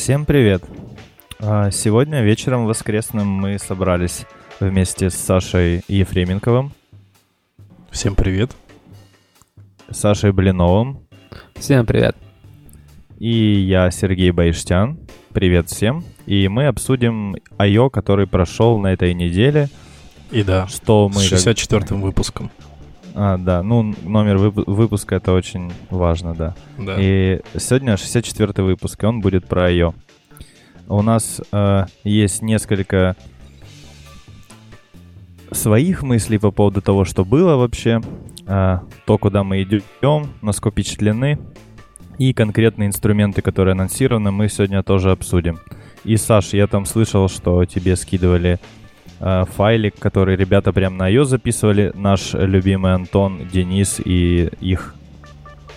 Всем привет! Сегодня вечером воскресным мы собрались вместе с Сашей Ефременковым. Всем привет! Сашей Блиновым. Всем привет! И я, Сергей Баиштян. Привет всем! И мы обсудим I/O, который прошел на этой неделе. И да, что мы с 64-м выпуском. Да, ну номер выпуска — это очень важно, да. И сегодня 64-й выпуск, и он будет про I/O. У нас есть несколько своих мыслей по поводу того, что было вообще, то, куда мы идем, насколько впечатлены, и конкретные инструменты, которые анонсированы, мы сегодня тоже обсудим. И, Саш, я там слышал, что тебе скидывали файлик, который ребята прям на I/O записывали, наш любимый Антон, Денис и их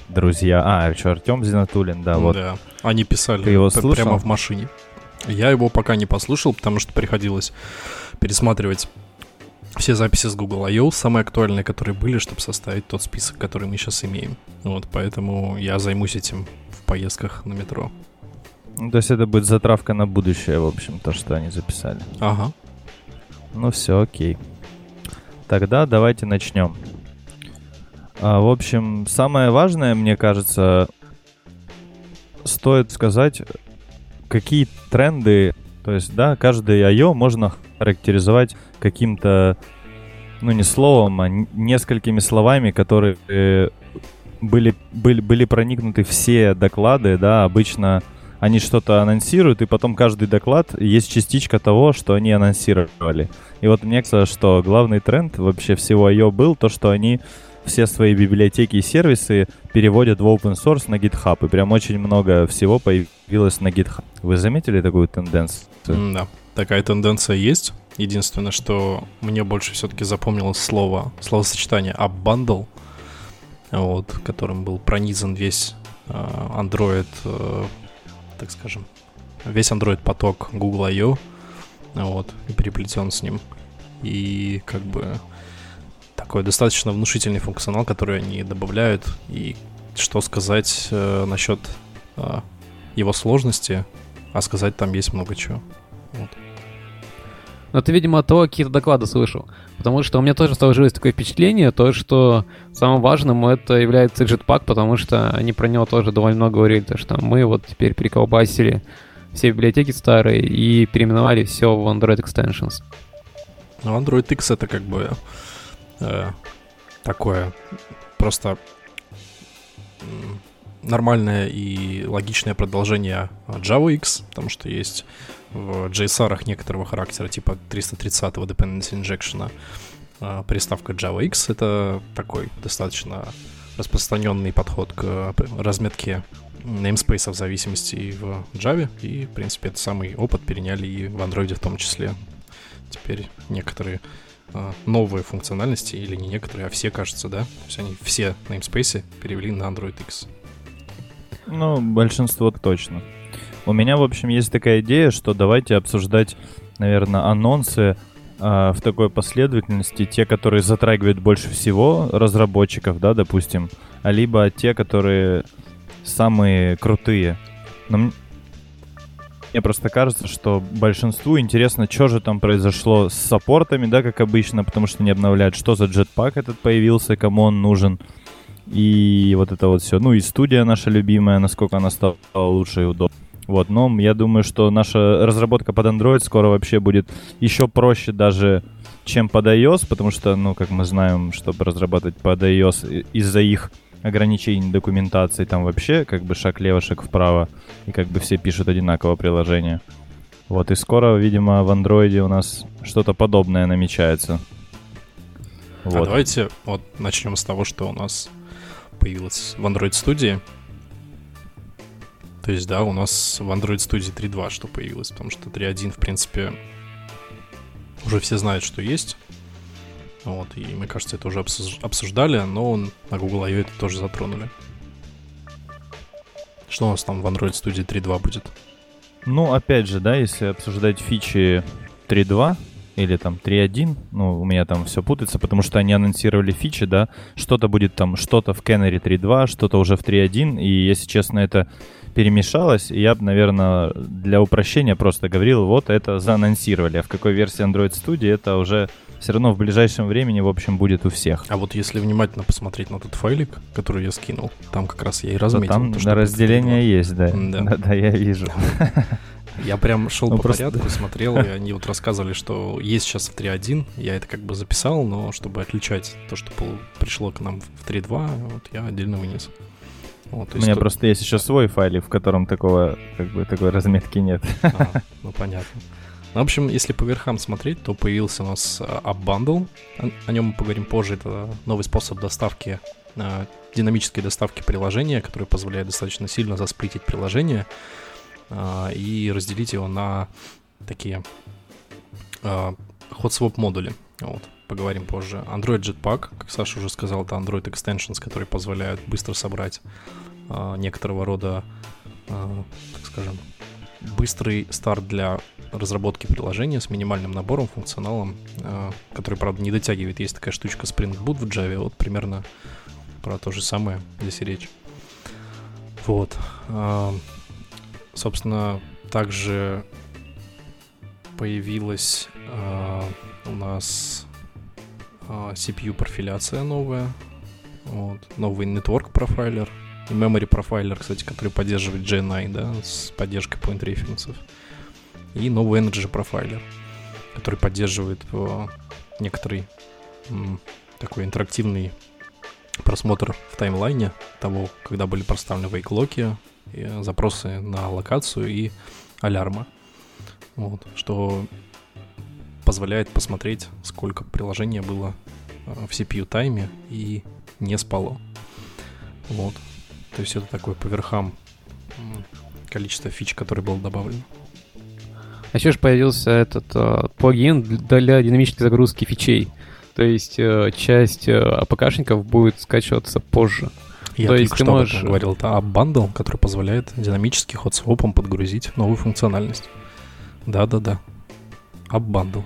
друзья. Артём Зинатулин, да, вот. Да, они писали его прямо в машине. Я его пока не послушал, потому что приходилось пересматривать все записи с Google I/O, самые актуальные, которые были, чтобы составить тот список, который мы сейчас имеем. Вот, поэтому я займусь этим в поездках на метро. Ну, то есть это будет затравка на будущее, в общем, то, что они записали. Ага. Ну все, окей. Тогда давайте начнем. В общем, самое важное, мне кажется, стоит сказать, какие тренды. То есть, да, каждый I/O можно характеризовать каким-то, ну не словом, а несколькими словами, которые были проникнуты все доклады, да, обычно. Они что-то анонсируют, и потом каждый доклад есть частичка того, что они анонсировали. И вот мне кажется, что главный тренд вообще всего I/O был то, что они все свои библиотеки и сервисы переводят в open source на GitHub. И прям очень много всего появилось на GitHub. Вы заметили такую тенденцию? Да, такая тенденция есть. Единственное, что мне больше все-таки запомнилось словосочетание AppBundle, вот, которым был пронизан весь Android, так скажем, весь Android-поток Google I/O, вот, и переплетен с ним. И как бы такой достаточно внушительный функционал, который они добавляют. И что сказать насчет его сложности, а сказать там есть много чего. Вот. Но ты, видимо, от того какие-то доклады слышал. Потому что у меня тоже сложилось такое впечатление, то, что самым важным это является Jetpack, потому что они про него тоже довольно много говорили. То, что мы вот теперь переколбасили все библиотеки старые и переименовали все в Android Extensions. Ну, AndroidX — это как бы такое просто нормальное и логичное продолжение JavaX, потому что есть в JSR-ах некоторого характера, типа 330-го Dependency Injection, приставка JavaX — это такой достаточно распространенный подход к разметке namespace в зависимости и в Java, и, в принципе, этот самый опыт переняли и в Android в том числе. Теперь некоторые новые функциональности, или не некоторые, а все, кажется, да? То есть они все namespace перевели на AndroidX. Ну, большинство точно. У меня, в общем, есть такая идея, что давайте обсуждать, наверное, анонсы в такой последовательности. Те, которые затрагивают больше всего разработчиков, да, допустим, а либо те, которые самые крутые. Но мне просто кажется, что большинству интересно, что же там произошло с саппортами, да, как обычно, потому что не обновляют, что за Jetpack этот появился, кому он нужен. И вот это вот все. Ну и студия наша любимая, насколько она стала лучше и удобнее. Вот, но я думаю, что наша разработка под Android скоро вообще будет еще проще даже, чем под iOS, потому что, ну, как мы знаем, чтобы разрабатывать под iOS из-за их ограничений документации, там вообще как бы шаг лево, шаг вправо, и как бы все пишут одинаково приложение. Вот, и скоро, видимо, в Android у нас что-то подобное намечается. Вот. А давайте вот начнем с того, что у нас появилось в Android Studio. То есть, да, у нас в Android Studio 3.2 что появилось, потому что 3.1, в принципе, уже все знают, что есть. Вот, и, мне кажется, это уже обсуждали, но на Google I/O это тоже затронули. Что у нас там в Android Studio 3.2 будет? Ну, опять же, да, если обсуждать фичи 3.2, или там 3.1, ну, у меня там все путается, потому что они анонсировали фичи, да, что-то будет там, что-то в Canary 3.2, что-то уже в 3.1, и, если честно, это перемешалось, и я бы, наверное, для упрощения просто говорил, вот это заанонсировали, а в какой версии Android Studio это уже все равно в ближайшем времени, в общем, будет у всех. А вот если внимательно посмотреть на тот файлик, который я скинул, там как раз я и разметил. Да, там то, что разделение есть, да. Да, я вижу. Я прям шел по порядку, смотрел, и они вот рассказывали, что есть сейчас в 3.1, я это как бы записал, но чтобы отличать то, что пришло к нам в 3.2, вот я отдельно вынес. Вот, у меня просто есть еще свой файл, в котором такого, как бы, такой разметки нет. Ну понятно. Ну, в общем, если по верхам смотреть, то появился у нас AppBundle, о нем мы поговорим позже, это новый способ доставки, динамической доставки приложения, который позволяет достаточно сильно засплитить приложение и разделить его на такие hot-swap модули. Вот, поговорим позже. Android Jetpack, как Саша уже сказал, это Android Extensions, которые позволяют быстро собрать некоторого рода, так скажем, быстрый старт для разработки приложения с минимальным набором, функционалом, который, правда, не дотягивает. Есть такая штучка Spring Boot в Java, вот примерно про то же самое здесь и речь. Вот. Собственно, также появилась у нас CPU-профиляция новая, вот, новый Network Profiler и Memory Profiler, кстати, который поддерживает GNI, да, с поддержкой Point References, и новый Energy Profiler, который поддерживает некоторый такой интерактивный просмотр в таймлайне того, когда были проставлены вейклоки, запросы на локацию и алярмы, вот, что позволяет посмотреть, сколько приложение было в CPU-тайме и не спало. Вот. То есть это такое по верхам количество фич, которые было добавлено. А еще же появился этот плагин для динамической загрузки фичей. То есть часть АПКшников будет скачиваться позже. Я то только что можешь... говорил, это AppBundle, который позволяет динамически hot-swap'ом подгрузить новую функциональность. Да-да-да. AppBundle.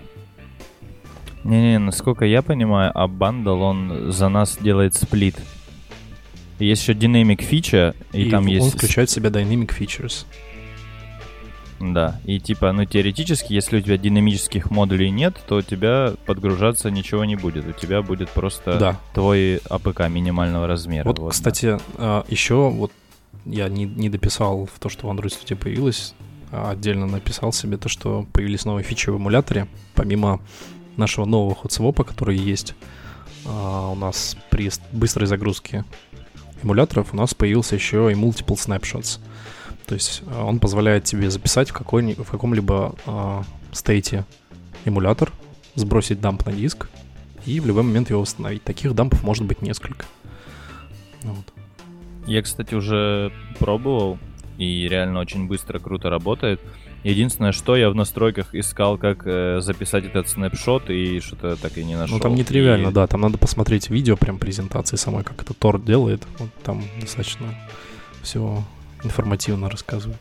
Не-не, насколько я понимаю, AppBundle, он за нас делает сплит. Есть еще Dynamic Feature, и там он есть... он включает в себя Dynamic Features. Да, и типа, ну теоретически, если у тебя динамических модулей нет, то у тебя подгружаться ничего не будет. У тебя будет просто твой АПК минимального размера. Вот, кстати, еще вот я не дописал в то, что в Android Studio появилось, а отдельно написал себе то, что появились новые фичи в эмуляторе. Помимо нашего нового hot-swap, который есть у нас при быстрой загрузке эмуляторов, у нас появился еще и Multiple Snapshots. То есть он позволяет тебе записать в каком-либо стейте эмулятор, сбросить дамп на диск и в любой момент его восстановить. Таких дампов может быть несколько. Вот. Я, кстати, уже пробовал, и реально очень быстро, круто работает. Единственное, что я в настройках искал, как записать этот снэпшот, и что-то так и не нашел. Ну там нетривиально, да, там надо посмотреть видео прям презентации самой, как это Тор делает. Вот там достаточно все... информативно рассказывает.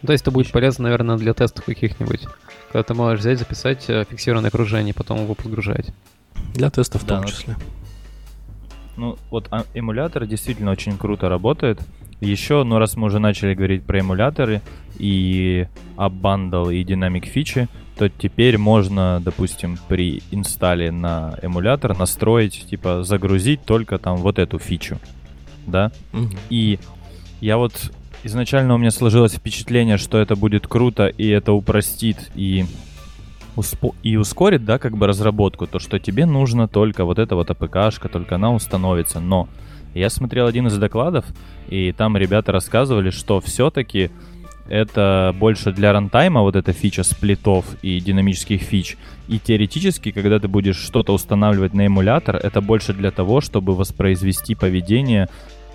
Ну, то есть это будет полезно, наверное, для тестов каких-нибудь, когда ты можешь взять, записать фиксированное окружение, потом его подгружать. Для тестов в том числе. Ну, вот эмулятор действительно очень круто работает. Еще, ну, раз мы уже начали говорить про эмуляторы и AppBundle и Dynamic Feature, то теперь можно, допустим, при инсталле на эмулятор настроить, типа, загрузить только там вот эту фичу, да? Mm-hmm. И я вот изначально у меня сложилось впечатление, что это будет круто, и это упростит и ускорит, да, как бы разработку, то, что тебе нужно только вот эта вот АПКшка, только она установится. Но я смотрел один из докладов, и там ребята рассказывали, что все-таки это больше для рантайма, вот эта фича сплитов и динамических фич. И теоретически, когда ты будешь что-то устанавливать на эмулятор, это больше для того, чтобы воспроизвести поведение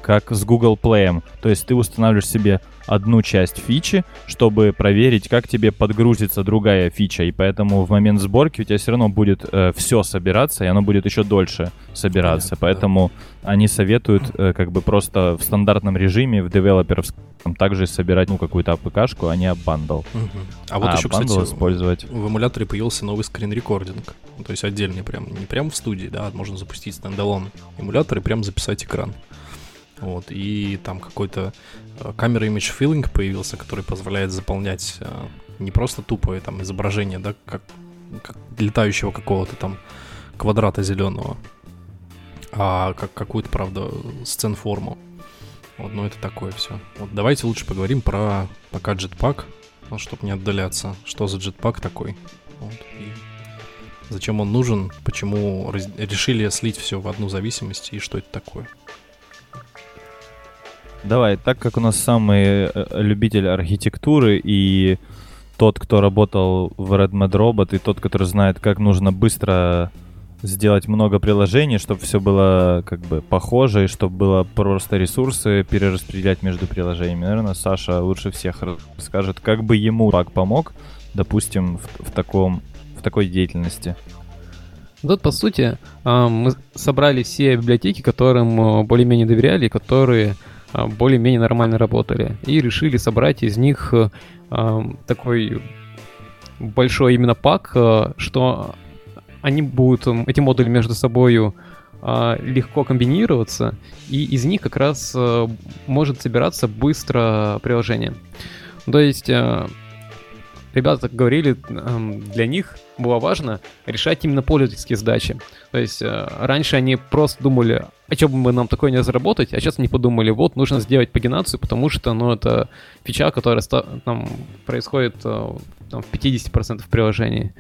как с Google Play. То есть ты устанавливаешь себе одну часть фичи, чтобы проверить, как тебе подгрузится другая фича. И поэтому в момент сборки у тебя все равно будет все собираться, и оно будет еще дольше собираться. Понятно, поэтому да. Они советуют как бы просто в стандартном режиме, в девелоперском, также собирать какую-то АПК-шку, а не Bundle. Угу. А вот еще, кстати, использовать. В эмуляторе появился новый скрин-рекординг. То есть отдельный, прям не прям в студии, да, можно запустить стендалон эмулятор и прям записать экран. Вот, и там какой-то камера image filling появился, который позволяет заполнять не просто тупое там изображение, да, как летающего какого-то там квадрата зеленого, а как какую-то, правда, сцен-форму. Вот, но это такое все. Вот, давайте лучше поговорим про пока Jetpack, ну, чтобы не отдаляться. Что за Jetpack такой? Вот, и зачем он нужен? Почему решили слить все в одну зависимость и что это такое? Давай, так как у нас самый любитель архитектуры и тот, кто работал в Red Mad Robot, и тот, который знает, как нужно быстро сделать много приложений, чтобы все было как бы похоже, и чтобы было просто ресурсы перераспределять между приложениями. Наверное, Саша лучше всех расскажет, как бы ему так помог, допустим, в такой деятельности. Тут, по сути, мы собрали все библиотеки, которым более-менее доверяли, которые более-менее нормально работали, и решили собрать из них такой большой именно пак, что они будут, эти модули между собой легко комбинироваться, и из них как раз может собираться быстро приложение. То есть ребята говорили, для них было важно решать именно пользовательские задачи. То есть раньше они просто думали, а что бы нам такое не разработать, а сейчас они подумали, вот, нужно сделать пагинацию, потому что, ну, это фича, которая там происходит там, в 50% приложений.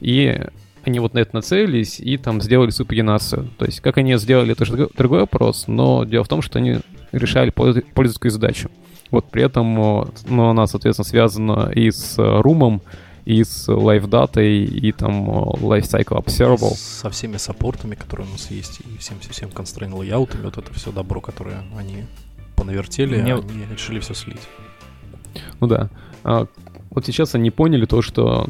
И они вот на это нацелились и там сделали свою пагинацию. То есть как они сделали, это же другой вопрос, но дело в том, что они решали пользовательскую задачу. Вот при этом, ну, она, соответственно, связана и с румом, и с LiveData, и там Lifecycle Observable. Со всеми саппортами, которые у нас есть, и всем constraint layout'ами, вот это все добро, которое они понавертели, они решили все слить. Ну да. Вот сейчас они поняли то, что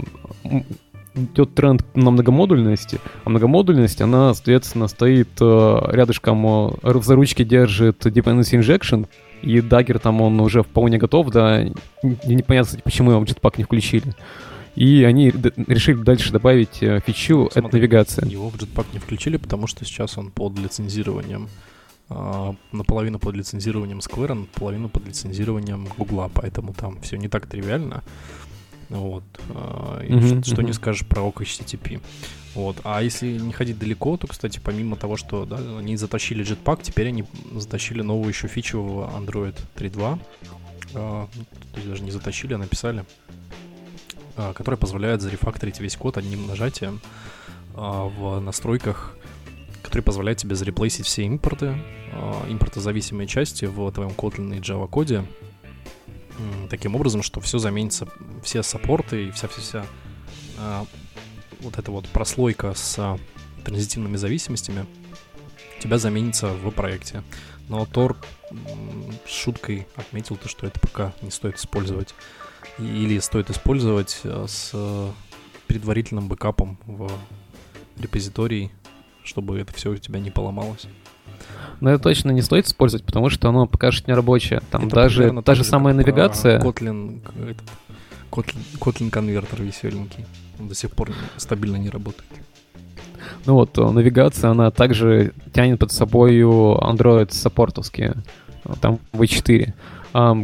идет тренд на многомодульности, а многомодульность, она, соответственно, стоит рядышком, за ручки держит Dependency Injection, и Dagger там он уже вполне готов, да, непонятно, кстати, почему его Jetpack не включили. И они решили дальше добавить фичу, это навигация. Его в Jetpack не включили, потому что сейчас он под лицензированием, наполовину под лицензированием Square, наполовину под лицензированием Google, поэтому там все не так тривиально. Вот. Что не скажешь про ОК HTTP. Вот. А если не ходить далеко, то, кстати, помимо того, что да, они затащили Jetpack, теперь они затащили новую еще фичу в Android 3.2. То есть даже не затащили, а написали. Которая позволяет зарефакторить весь код одним нажатием в настройках, который позволяет тебе зареплейсить все импорты, импортозависимые части в твоем Kotlin и Java коде. Таким образом, что все заменится, все саппорты и вся вот эта вот прослойка с транзитивными зависимостями у тебя заменится в проекте. Но Тор с шуткой отметил то, что это пока не стоит использовать. Или стоит использовать с предварительным бэкапом в репозитории, чтобы это все у тебя не поломалось. Но это точно не стоит использовать, потому что оно пока что не рабочее. Там это даже та же самая навигация. Kotlin конвертер веселенький. Он до сих пор стабильно не работает. Ну вот, навигация, она также тянет под собой Android саппортовские. Там V4.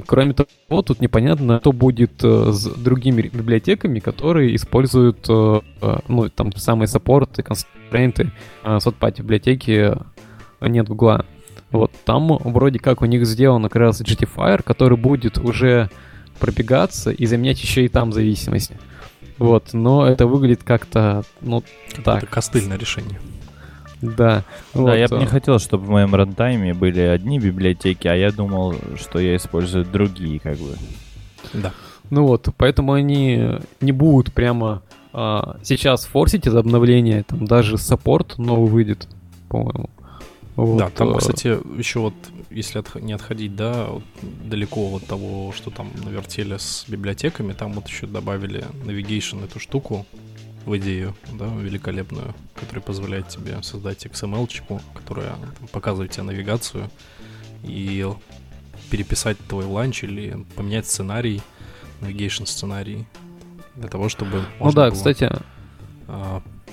Кроме того, тут непонятно, что будет с другими библиотеками, которые используют ну, там самые саппорты, констрейнты, сотпати библиотеки нет Гугла. Вот там вроде как у них сделан как раз GTFire, который будет уже пробегаться и заменять еще и там зависимости. Вот, но это выглядит как-то, ну, так. Это костыльное решение. Да. Да, вот. Я бы не хотел, чтобы в моем рантайме были одни библиотеки, а я думал, что я использую другие, как бы. Да. Ну вот, поэтому они не будут прямо сейчас форсить это обновление, там даже саппорт новый выйдет, по-моему. Вот. Да, там, кстати, еще вот, если не отходить, да, вот далеко от того, что там навертели с библиотеками, там вот еще добавили Navigation, эту штуку в идею, да, великолепную, которая позволяет тебе создать XML-чику, которая там показывает тебе навигацию, и переписать твой ланч или поменять сценарий, Navigation сценарий, для того, чтобы можно было, кстати,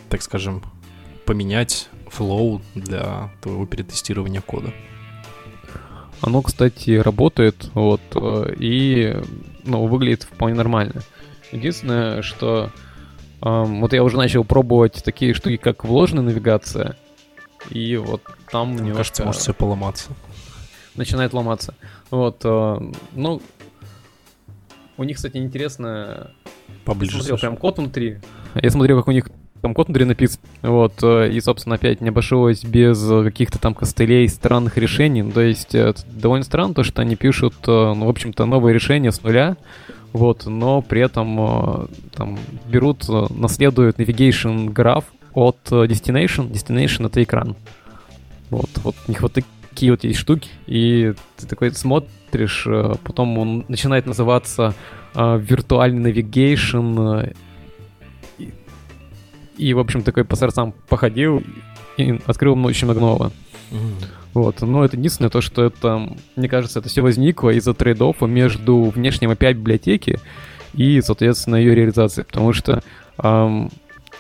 так скажем, поменять флоу для твоего перетестирования кода. Оно, кстати, работает, вот, и, ну, выглядит вполне нормально. Единственное, что вот я уже начал пробовать такие штуки, как вложенная навигация, и вот там мне немножко... кажется, может все поломаться. Начинает ломаться. Вот, ну, у них, кстати, интересно... Поближе. Я смотрел прям код внутри. Я смотрел, как у них там код внутри написан. Вот, и, собственно, опять не обошлось без каких-то там костылей, странных решений. То есть, это довольно странно, то, что они пишут, ну, в общем-то, новые решения с нуля, вот, но при этом там берут, наследуют navigation граф от destination. Destination — это экран. Вот, вот у них вот такие вот есть штуки, и ты такой смотришь, потом он начинает называться виртуальный навигейшн, и, в общем, такой по сорцам походил и открыл очень много нового. Вот, но это единственное то, что это, мне кажется, это все возникло из-за трейд-оффа между внешним опять библиотеки и, соответственно, ее реализацией, потому что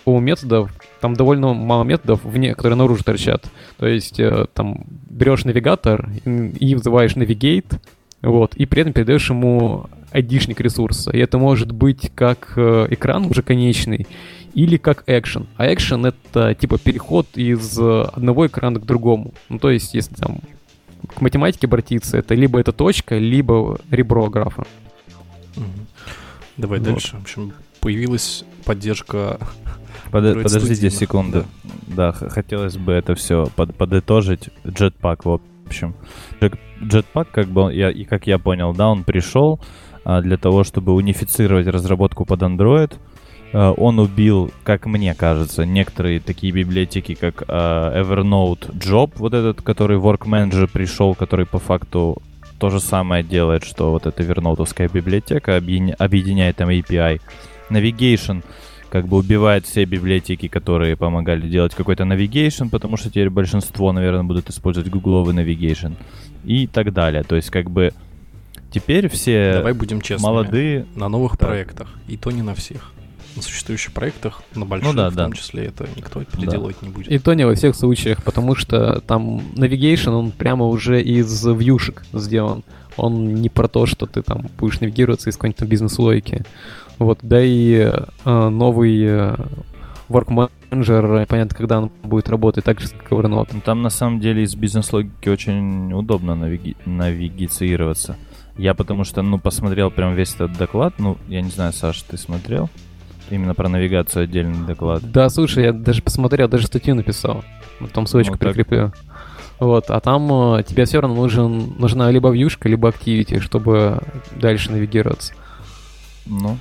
у методов, там довольно мало методов, которые наружу торчат. То есть, там, берешь навигатор и вызываешь navigate, вот, и при этом передаешь ему ID-шник ресурса. И это может быть как экран уже конечный, или как action. А action — это, типа, переход из одного экрана к другому. Ну, то есть, если там к математике обратиться, это либо эта точка, либо ребро графа. Давай вот дальше. В общем, появилась поддержка... Подождите секунду. Да, хотелось бы это все подытожить. Jetpack, в общем. Jetpack, как бы, как я понял, да, он пришел для того, чтобы унифицировать разработку под Android. Он убил, как мне кажется, некоторые такие библиотеки, как Evernote Job, вот этот, который в WorkManager пришел, который по факту то же самое делает, что вот эта Evernote-овская библиотека, объединяет там API. Navigation как бы убивает все библиотеки, которые помогали делать какой-то Navigation, потому что теперь большинство, наверное, будут использовать гугловый Navigation и так далее. То есть как бы теперь все Давай будем честными, молодые... на новых проектах, и то не на всех. На существующих проектах, на больших, ну, да, в том числе, это никто переделывать не будет. И то не во всех случаях, потому что там Navigation, он прямо уже из вьюшек сделан. Он не про то, что ты там будешь навигироваться из какой-нибудь бизнес-логики. Вот, да и новый Work Manager, понятно, когда он будет работать, так же, как и Evernote. Там, на самом деле, из бизнес-логики очень удобно навигироваться. Я потому что, ну, посмотрел прям весь этот доклад. Ну, я не знаю, Саш, ты смотрел? Именно про навигацию отдельный доклад. Да, слушай, я даже посмотрел, даже статью написал. Потом ссылочку прикреплю. Вот, а там тебе все равно нужна либо вьюшка, либо активити, чтобы дальше навигироваться. Ну.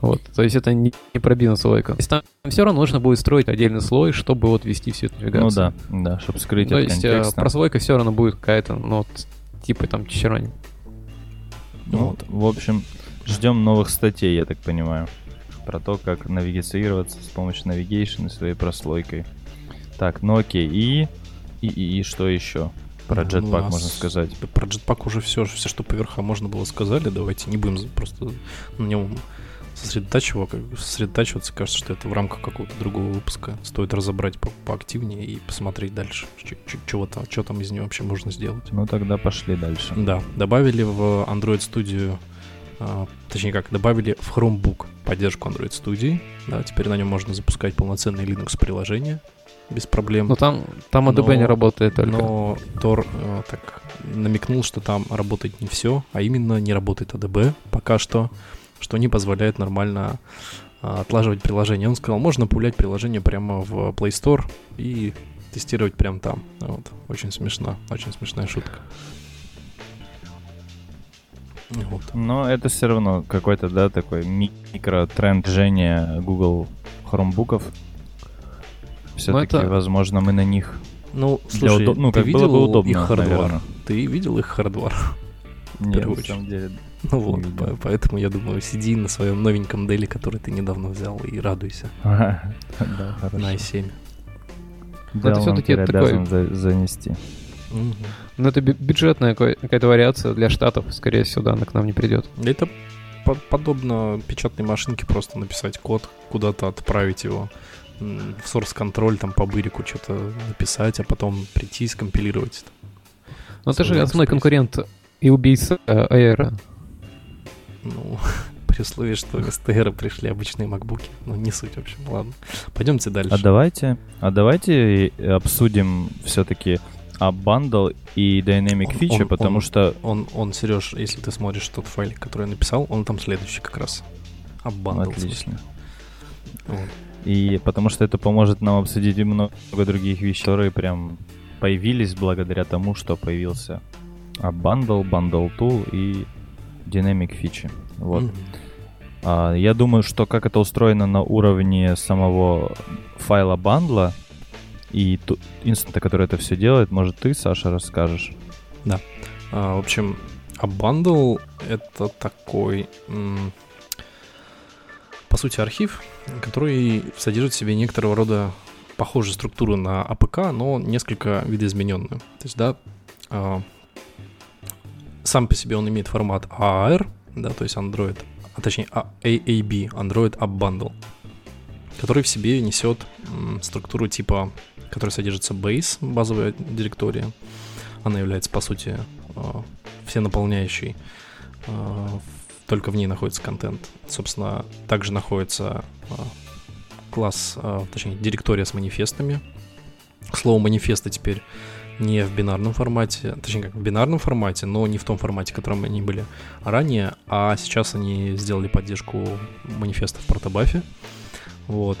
Вот, то есть это не про бизнес-логику. Там все равно нужно будет строить отдельный слой, чтобы вот вести всю эту навигацию. Ну да, да, чтобы скрыть от контекста. То есть прослойка все равно будет какая-то, ну, вот, типа там чичеронь. Ну, вот, в общем, ждем новых статей, я так понимаю, про то, как навигироваться с помощью навигейшн и своей прослойкой. Так, ну окей, и что еще? Про Jetpack можно сказать. Про Jetpack уже все, что по верхам можно было, сказали. Давайте не будем просто на нем сосредотачиваться. Кажется, что это в рамках какого-то другого выпуска. Стоит разобрать поактивнее и посмотреть дальше, что там из него вообще можно сделать. Ну тогда пошли дальше. Да, добавили в Android Studio, точнее как, добавили в Chromebook поддержку Android Studio. Да, теперь на нем можно запускать полноценные Linux-приложения без проблем. Но там ADB не работает только. Но Тор так намекнул, что там работает не все, а именно не работает ADB пока что не позволяет нормально отлаживать приложение. Он сказал, можно пулять приложение прямо в Play Store и тестировать прямо там. Вот. Очень смешно, очень смешная шутка. Вот. Но это все равно какой-то, да, такой микротренд Женя Google Chromebook'ов. Все-таки, возможно, мы на них Ну, слушай, ну, ты видел было бы удобно, их хардвар? Наверное. Ты видел их хардвар? Нет, на самом деле. Ну вот, поэтому, я думаю, сиди на своем новеньком Дели, который ты недавно взял, и радуйся. Ага, да, хорошо. На i7. Да, это все-таки это такое... занести. Угу. Но это бюджетная какая-то вариация для штатов, скорее всего, да, она к нам не придет. Это подобно печатной машинке, просто написать код, куда-то отправить его в source-контроль, там по бырику что-то написать, а потом прийти и скомпилировать. Но это же основной конкурент и убийца Air. Ну, при условии, что вместо Air пришли обычные макбуки. Ну, не суть, в общем, ладно. Пойдемте дальше. А давайте обсудим все-таки AppBundle и Dynamic Feature, потому что... Сереж, если ты смотришь тот файлик, который я написал, он там следующий как раз. AppBundle. Отлично. Вот. И потому что это поможет нам обсудить и много других вещей, которые прям появились благодаря тому, что появился AppBundle, Bundle Tool и Dynamic Feature. Вот. Я думаю, что как это устроено на уровне самого файла бандла и инстанта, который это все делает, может, ты, Саша, расскажешь? Да. В общем, AppBundle — это такой... по сути, архив, который содержит в себе некоторого рода похожую структуру на APK, но несколько видоизмененную. То есть, да, сам по себе он имеет формат AAR, да, то есть Android, а точнее AAB, Android App Bundle, который в себе несет структуру типа, которая содержится base, базовая директория. Она является, по сути, всенаполняющей. Только в ней находится контент. Собственно, также находится класс, точнее, директория с манифестами. К слову, манифесты теперь не в бинарном формате, точнее, как в бинарном формате, но не в том формате, в котором они были ранее, а сейчас они сделали поддержку манифестов в протобафе. Вот.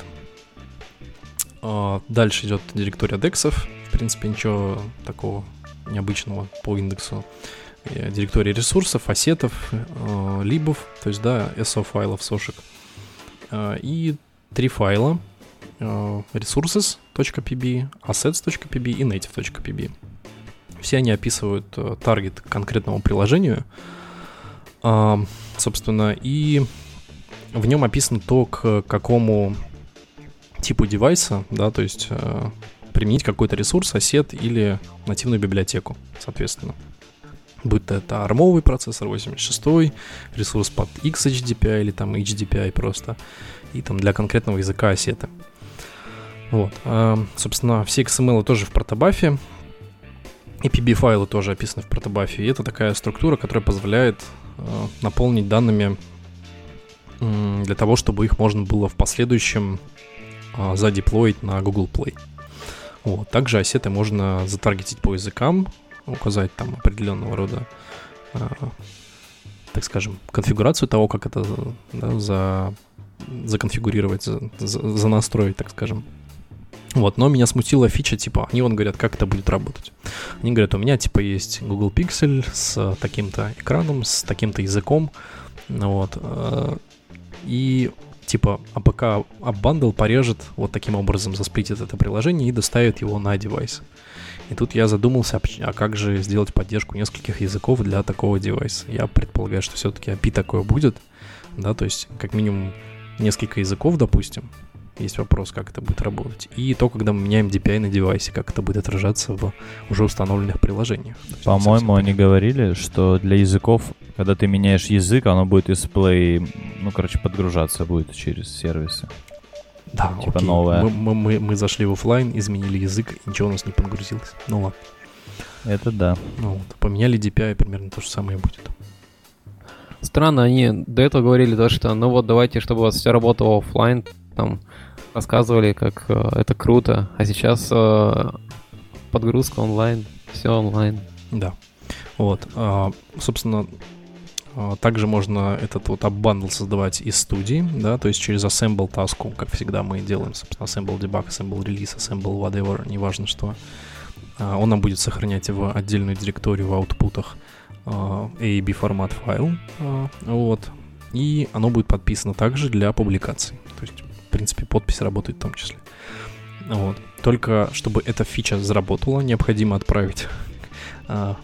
Дальше идет директория дексов. В принципе, ничего такого необычного по индексу. Директории ресурсов, ассетов, либов, то есть, да, SO-файлов, сошек. И три файла: resources.pb, assets.pb и native.pb. Все они описывают таргет конкретному приложению, собственно, и в нем описано то, к какому типу девайса, да, то есть применить какой-то ресурс, ассет или нативную библиотеку, соответственно. Будь то это армовый процессор 86-й, ресурс под XHDPI или там HDPI просто, и там для конкретного языка ассеты. Вот. Собственно, все XML тоже в протобафе, и PB-файлы тоже описаны в протобафе, и это такая структура, которая позволяет наполнить данными для того, чтобы их можно было в последующем задеплоить на Google Play. Вот. Также ассеты можно затаргетить по языкам, указать там определенного рода, так скажем, конфигурацию того, как это, да, законфигурировать, занастроить, так скажем. Вот, но меня смутила фича, типа, они вон говорят, как это будет работать. Они говорят, у меня, типа, есть Google Pixel с таким-то экраном, с таким-то языком, вот, и, типа, APK AppBundle порежет вот таким образом, засплитит это приложение и доставит его на девайс. И тут я задумался, а как же сделать поддержку нескольких языков для такого девайса? Я предполагаю, что все-таки API такое будет, да, то есть как минимум несколько языков, допустим, есть вопрос, как это будет работать, и то, когда мы меняем DPI на девайсе, как это будет отражаться в уже установленных приложениях. По-моему, они говорили, что для языков, когда ты меняешь язык, оно будет из Play, ну, короче, подгружаться будет через сервисы. Да, типа окей. Новая. Мы зашли в офлайн, изменили язык, ничего у нас не подгрузилось. Ну ладно. Это да. Ну, вот, поменяли DPI, примерно то же самое будет. Странно, они до этого говорили, да, что ну вот давайте, чтобы у вас все работало офлайн, там рассказывали, как это круто, а сейчас подгрузка онлайн, все онлайн. Да. Вот. Собственно, также можно этот вот AppBundle создавать из студии, да, то есть через Assemble таску, как всегда мы делаем, собственно, Assemble Debug, Assemble Release, Assemble Whatever, неважно что. Он нам будет сохранять в отдельную директорию в аутпутах AAB формат файл, вот, и оно будет подписано также для публикации, то есть, в принципе, подпись работает в том числе. Вот. Только чтобы эта фича заработала, необходимо отправить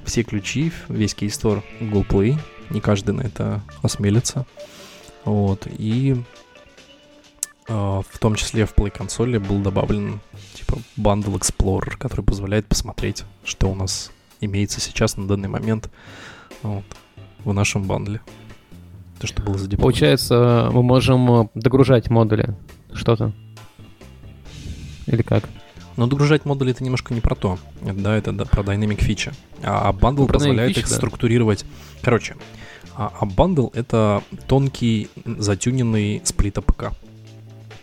все ключи, весь кейстор Google Play. Не каждый на это осмелится. Вот. И в том числе в Play Console был добавлен типа Bundle Explorer, который позволяет посмотреть, что у нас имеется сейчас на данный момент вот, в нашем бандле. То, что было задеплоено. Получается, мы можем догружать модули что-то. Или как? Но догружать модули — это немножко не про то. Да, это да, про Dynamic Feature. А Bundle позволяет их структурировать. Короче, Bundle — это тонкий, затюненный сплит APK,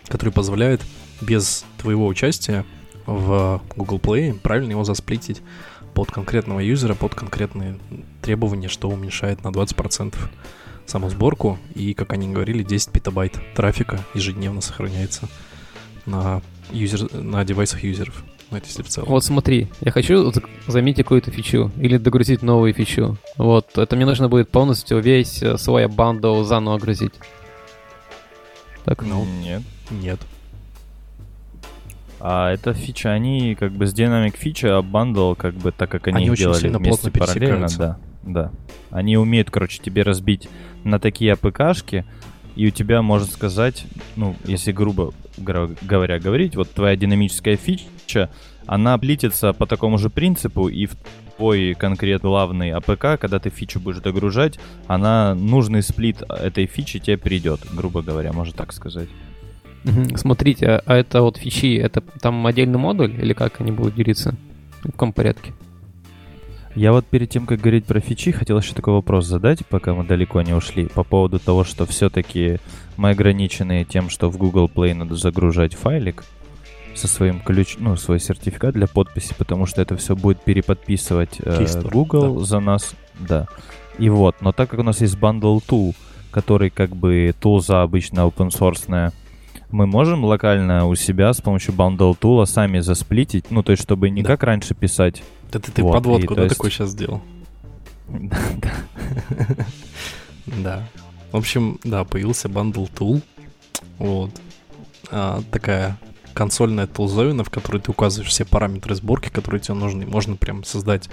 который позволяет без твоего участия в Google Play правильно его засплитить под конкретного юзера, под конкретные требования, что уменьшает на 20% саму сборку. И, как они говорили, 10 петабайт трафика ежедневно сохраняется на девайсах юзеров. Ну, это если в целом. Вот смотри, я хочу заметить какую-то фичу или догрузить новую фичу. Вот, это мне нужно будет полностью весь свой бандл заново грузить. Так, ну, нет. А эта фича, они как бы с Dynamic Feature, а бандл как бы так, как они их делали вместе параллельно, да. Они умеют, короче, тебе разбить на такие АПКшки, и у тебя, можно сказать, ну, если грубо говоря говорить, вот твоя динамическая фича, она плитится по такому же принципу, и в твой конкретно главный АПК, когда ты фичу будешь догружать, она нужный сплит этой фичи тебе придет, грубо говоря, можно так сказать. Смотрите, а это вот фичи, это там отдельный модуль, или как они будут делиться? В каком порядке? Я вот перед тем, как говорить про фичи, хотел еще такой вопрос задать, пока мы далеко не ушли, по поводу того, что все-таки мы ограничены тем, что в Google Play надо загружать файлик со своим свой сертификат для подписи, потому что это все будет переподписывать Google за нас. Да. И вот, но так как у нас есть Bundle Tool, который как бы тулза обычно open-source, мы можем локально у себя с помощью Bundle Tool сами засплитить, ну, то есть, чтобы не как раньше писать. Да ты вот, подводку, да, такой сейчас сделал? Да. В общем, да, появился Bundle Tool. Вот. Такая консольная тулзовина, в которой ты указываешь все параметры сборки, которые тебе нужны. Можно прям создать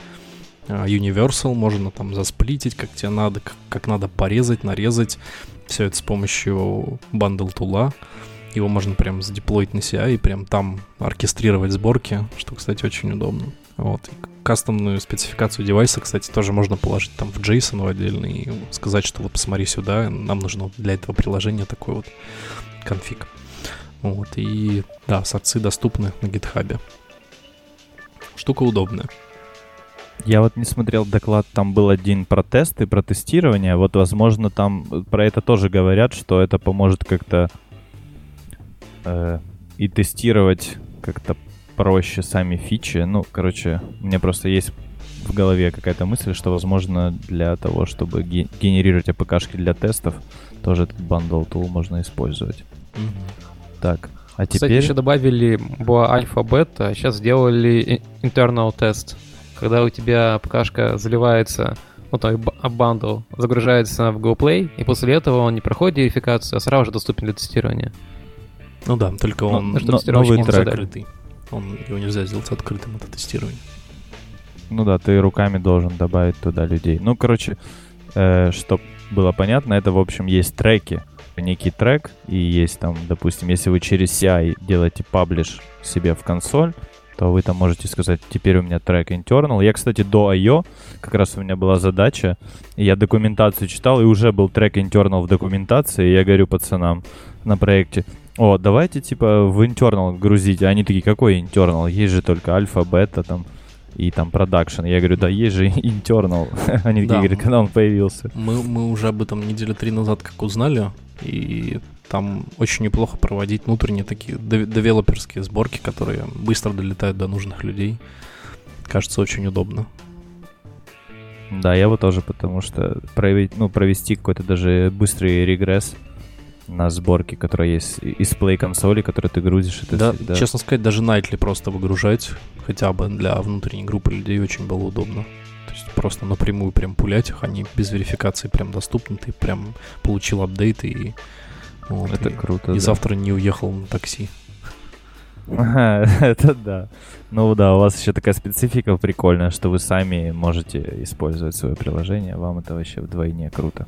Universal, можно там засплитить, как тебе надо, как надо порезать, нарезать. Все это с помощью Bundle Tool. Его можно прям задеплоить на CI и прям там оркестрировать сборки, что, кстати, очень удобно. Вот. И кастомную спецификацию девайса, кстати, тоже можно положить там в JSON отдельно и сказать, что вот посмотри сюда, нам нужно для этого приложения такой вот конфиг. Вот. И да, сорцы доступны на GitHub. Штука удобная. Я вот не смотрел доклад, там был один про тесты, про тестирование. Вот, возможно, там про это тоже говорят, что это поможет как-то и тестировать как-то проще сами фичи. Ну, короче, у меня просто есть в голове какая-то мысль, что, возможно, для того, чтобы генерировать АПКшки для тестов, тоже этот Bundle Tool можно использовать. Mm-hmm. Так, а теперь... Кстати, еще добавили, была альфа-бета, а сейчас сделали internal test. Когда у тебя АПКшка заливается, ну, там, бандл загружается в Google Play, и после этого он не проходит верификацию, а сразу же доступен для тестирования. Ну да, только он новый трек открытый. Его нельзя сделать открытым, это тестирование. Ну да, ты руками должен добавить туда людей. Ну, короче, чтобы было понятно, это, в общем, есть треки. Некий трек, и есть там, допустим, если вы через CI делаете паблиш себе в консоль, то вы там можете сказать, теперь у меня трек internal. Я, кстати, до I/O, как раз у меня была задача, я документацию читал, и уже был трек internal в документации, и я говорю пацанам на проекте, о, давайте, типа, в internal грузить. Они такие, какой internal? Есть же только альфа, бета, там, и там продакшн. Я говорю, да, есть же internal. Они такие, говорят, когда он появился. Мы уже об этом 3 недели назад как узнали, и там очень неплохо проводить внутренние такие девелоперские сборки, которые быстро долетают до нужных людей. Кажется, очень удобно. Да, я бы тоже, потому что провести какой-то даже быстрый регресс на сборке, которая есть из Play консоли, которую ты грузишь, это да, всегда... честно сказать, даже nightly просто выгружать, хотя бы для внутренней группы людей очень было удобно. То есть просто напрямую прям пулять их, они без верификации прям доступны, ты прям получил апдейт и... Вот, это круто, и завтра не уехал на такси. Это да. Ну да, у вас еще такая специфика прикольная, что вы сами можете использовать свое приложение. Вам это вообще вдвойне круто.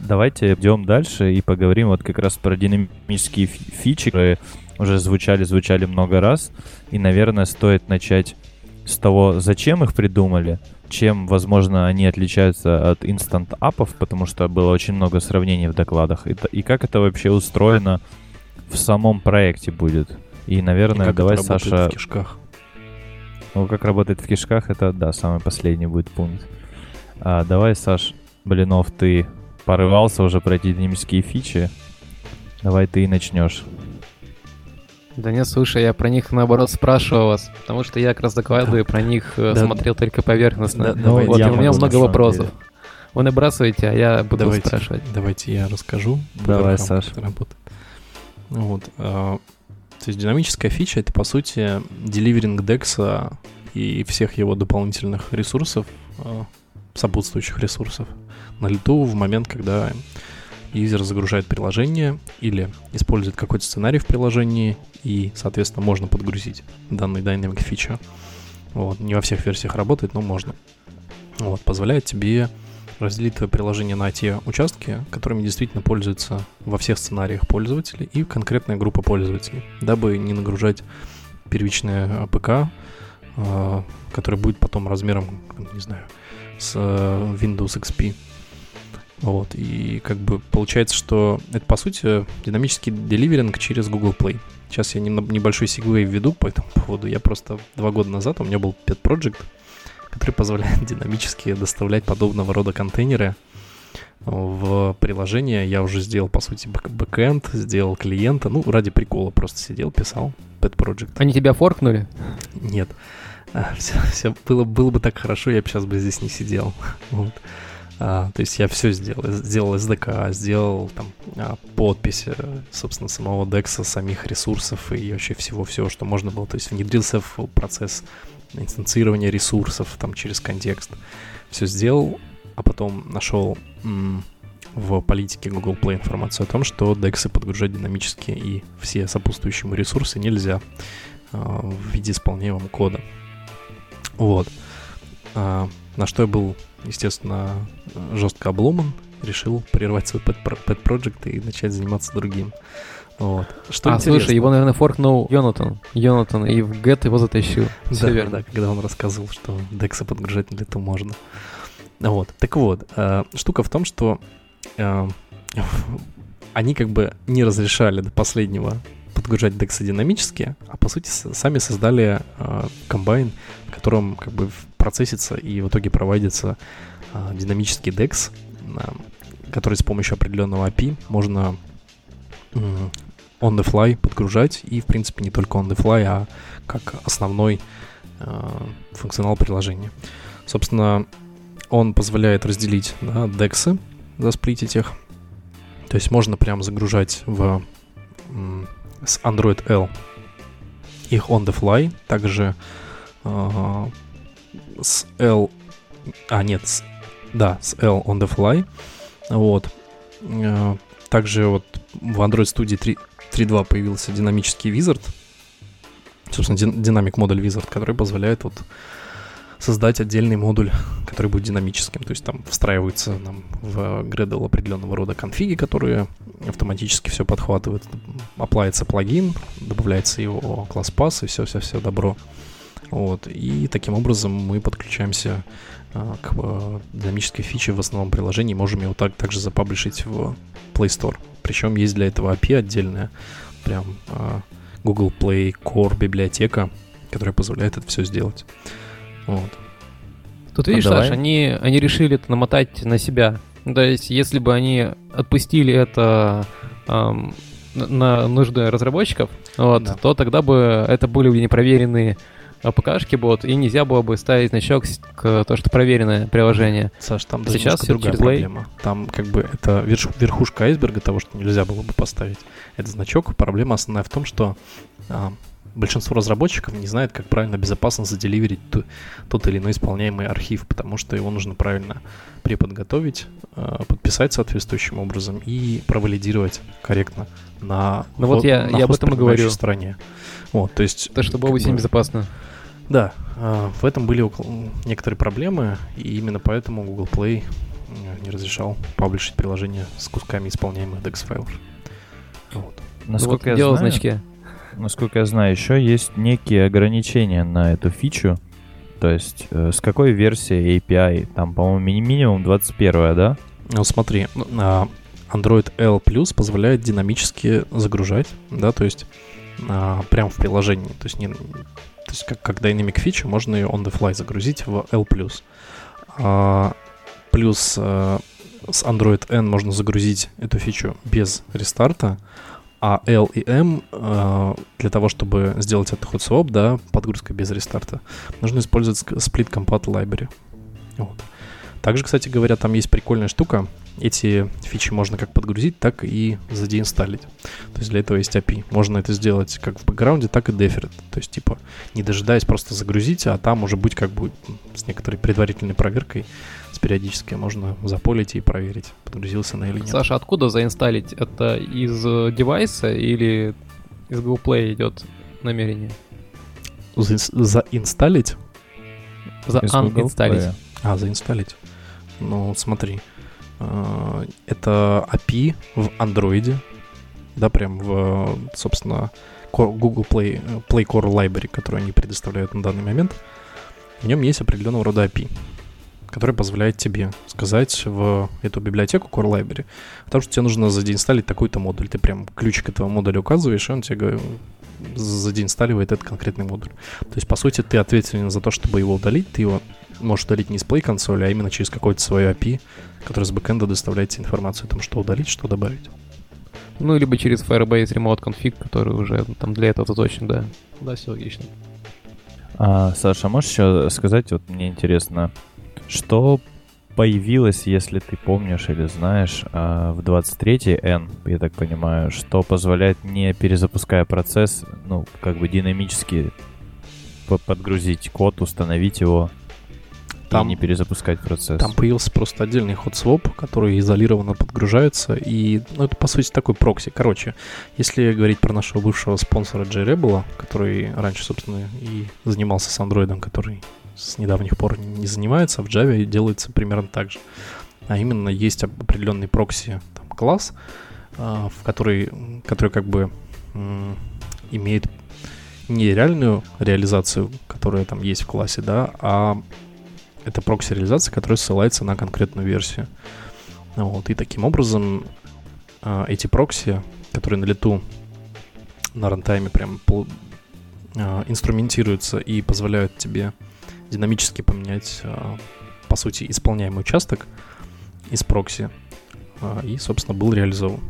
Давайте идем дальше и поговорим вот как раз про динамические фичи, которые уже звучали много раз. И, наверное, стоит начать с того, зачем их придумали, чем, возможно, они отличаются от Instant App'ов, потому что было очень много сравнений в докладах. И как это вообще устроено в самом проекте будет. И, наверное, и давай, Саша... в кишках. Ну, как работает в кишках, это, да, самый последний будет пункт. А, давай, Саш Блинов, ты порывался уже пройти динамические фичи. Давай ты и начнешь. Да нет, слушай, я про них, наоборот, спрашивал вас, потому что я как раз докладываю про них, смотрел только поверхностно. Вот, у меня много вопросов. Вы набрасываете, а я буду спрашивать. Давайте я расскажу. Давай, Саша. Вот. То есть динамическая фича — это, по сути, деливеринг DEX и всех его дополнительных ресурсов, сопутствующих ресурсов, на лету в момент, когда юзер загружает приложение или использует какой-то сценарий в приложении, и, соответственно, можно подгрузить данный Dynamic Feature. Вот. Не во всех версиях работает, но можно. Вот. Позволяет тебе разделить твое приложение на те участки, которыми действительно пользуются во всех сценариях пользователи и конкретная группа пользователей, дабы не нагружать первичное АПК, который будет потом размером, не знаю, с Windows XP. Вот, и как бы получается, что это, по сути, динамический деливеринг через Google Play. Сейчас я небольшой сегвей введу по этому поводу. Я просто 2 года назад, у меня был pet project, который позволяет динамически доставлять подобного рода контейнеры в приложение. Я уже сделал, по сути, бэкэнд, сделал клиента. Ну, ради прикола просто сидел, писал pet project. Они тебя форкнули? Нет. Все было бы так хорошо, я бы сейчас бы здесь не сидел. Вот. То есть я все сделал. Сделал SDK, сделал там подписи, собственно, самого DEX, самих ресурсов и вообще всего-всего, что можно было. То есть внедрился в процесс инстанцирование ресурсов там через контекст. Все сделал, а потом нашел в политике Google Play информацию о том, что DEX подгружать динамически и все сопутствующие ему ресурсы нельзя в виде исполняемого кода. Вот. На что я был, естественно, жестко обломан, решил прервать свой pet project и начать заниматься другим. Вот. Что интересно. Слушай, его, наверное, форкнул Йонатан, и в Get его затащил. Все верно. Да, когда он рассказывал, что DEX подгружать на лету можно. Вот. Так вот, штука в том, что они как бы не разрешали до последнего подгружать DEX динамически, а по сути сами создали комбайн, в котором как бы процессится и в итоге проводится динамический DEX, который с помощью определенного API можно on the fly подгружать, и, в принципе, не только on the fly, а как основной функционал приложения. Собственно, он позволяет разделить, да, DEX-ы, засплитить их. То есть можно прям загружать с Android L их on the fly, также с L on the fly. Вот. Также вот в Android Studio 3.2 появился динамический визард, собственно, динамик модуль визард, который позволяет вот создать отдельный модуль, который будет динамическим. То есть там встраиваются в Gradle определенного рода конфиги, которые автоматически все подхватывают. Аплается плагин, добавляется его класс-пас и все-все-все добро. Вот. И таким образом мы подключаемся к динамической фиче в основном приложении, можем его также запаблишить в Play Store. Причем есть для этого API отдельная, прям Google Play Core библиотека, которая позволяет это все сделать. Вот. Тут видишь, Саша, они решили это намотать на себя. То есть, если бы они отпустили это на нужды разработчиков, вот, да, то тогда бы это были бы непроверенные АПКшки будут, и нельзя было бы ставить значок к то, что проверенное приложение. Саш, там даже сейчас другая проблема. Там как бы это верхушка айсберга того, что нельзя было бы поставить этот значок. Проблема основная в том, что большинство разработчиков не знает, как правильно безопасно заделиверить тот или иной исполняемый архив, потому что его нужно правильно преподготовить, подписать соответствующим образом и провалидировать корректно на хостпринимающей стороне. Вот, то есть, то, чтобы очень безопасно. Да, в этом были некоторые проблемы, и именно поэтому Google Play не разрешал паблишить приложение с кусками исполняемых DEX-файлов. Вот. Насколько я делал знаю, значки. Насколько я знаю, еще есть некие ограничения на эту фичу. То есть, с какой версии API? Там, по-моему, минимум 21-я, да? Ну, смотри, Android L+ позволяет динамически загружать, да, то есть, прям в приложении. То есть, как Dynamic Feature, можно ее on the fly загрузить в L+. Плюс с Android N можно загрузить эту фичу без рестарта, а L и M для того, чтобы сделать этот hot-swap, да, подгрузка без рестарта, нужно использовать split-compat library. Вот. Также, кстати говоря, там есть прикольная штука. Эти фичи можно как подгрузить, так и задеинсталить. То есть для этого есть API. Можно это сделать как в бэкграунде, так и деферит. То есть типа не дожидаясь, просто загрузить, а там уже будь как будет с некоторой предварительной проверкой, с периодической можно заполить и проверить, подгрузился она или нет. Саша, откуда заинсталить? Это из девайса или из Google Play идет намерение? Заинсталить? Заинсталить. А, заинсталить. Ну, смотри. Это API в Android, да, прям в, собственно, Google Play Core Library, которую они предоставляют на данный момент. В нем есть определенного рода API, который позволяет тебе сказать в эту библиотеку Core Library, потому что тебе нужно задеинсталить такой-то модуль. Ты прям ключик этого модуля указываешь, и он тебе задеинсталивает этот конкретный модуль. То есть, по сути, ты ответственен за то, чтобы его удалить. Ты его можешь удалить не с Play Console, а именно через какое-то свое API, которое с бэкэнда доставляет тебе информацию о том, что удалить, что добавить. Ну, либо через Firebase Remote Config, который уже там для этого точно, да. Да, все логично. А, Саша, можешь еще сказать, вот мне интересно, что появилось, если ты помнишь или знаешь, в 23-й N, я так понимаю, что позволяет, не перезапуская процесс, ну, как бы динамически подгрузить код, установить его там, и не перезапускать процесс. Там появился просто отдельный hot-swap, который изолированно подгружается, и, ну, это, по сути, такой прокси. Короче, если говорить про нашего бывшего спонсора JRebel, который раньше, собственно, и занимался с Android, который с недавних пор не занимается, в Java делается примерно так же. А именно есть определенный прокси там, класс, в который как бы имеет не реальную реализацию, которая там есть в классе, да, а это прокси-реализация, которая ссылается на конкретную версию. Вот. И таким образом эти прокси, которые на лету, на рантайме прям инструментируются и позволяют тебе динамически поменять, по сути, исполняемый участок из прокси, и, собственно, был реализован.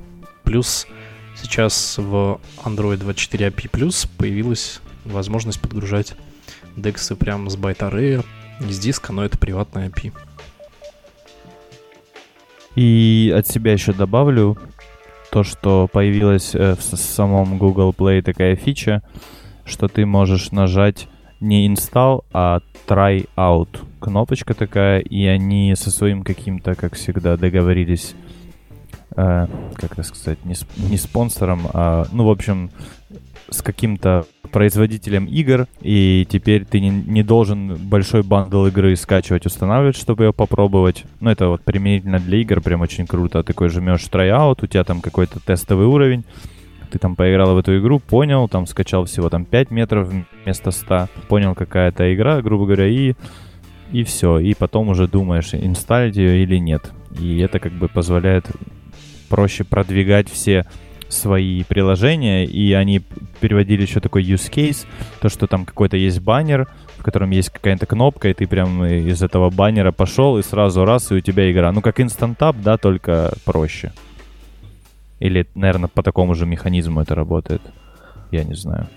Плюс сейчас в Android 24 API+, появилась возможность подгружать дексы прямо с байт-аррея, не с диска, но это приватная API. И от себя еще добавлю то, что появилась в самом Google Play такая фича, что ты можешь нажать не install, а try out. Кнопочка такая, и они со своим каким-то, как всегда, договорились, как это сказать, не спонсором, а, ну, в общем, с каким-то производителем игр, и теперь ты не должен большой бандл игры скачивать, устанавливать, чтобы ее попробовать. Ну, это вот применительно для игр прям очень круто. Ты такой жмешь try out, у тебя там какой-то тестовый уровень, ты там поиграл в эту игру, понял, там скачал всего там 5 метров вместо 100, понял, какая это игра, грубо говоря, и все. И потом уже думаешь, инсталить ее или нет. И это как бы позволяет проще продвигать все свои приложения, и они переводили еще такой use case, то, что там какой-то есть баннер, в котором есть какая-то кнопка, и ты прям из этого баннера пошел, и сразу раз, и у тебя игра. Ну, как Instant App, да, только проще. Или, наверное, по такому же механизму это работает. Я не знаю.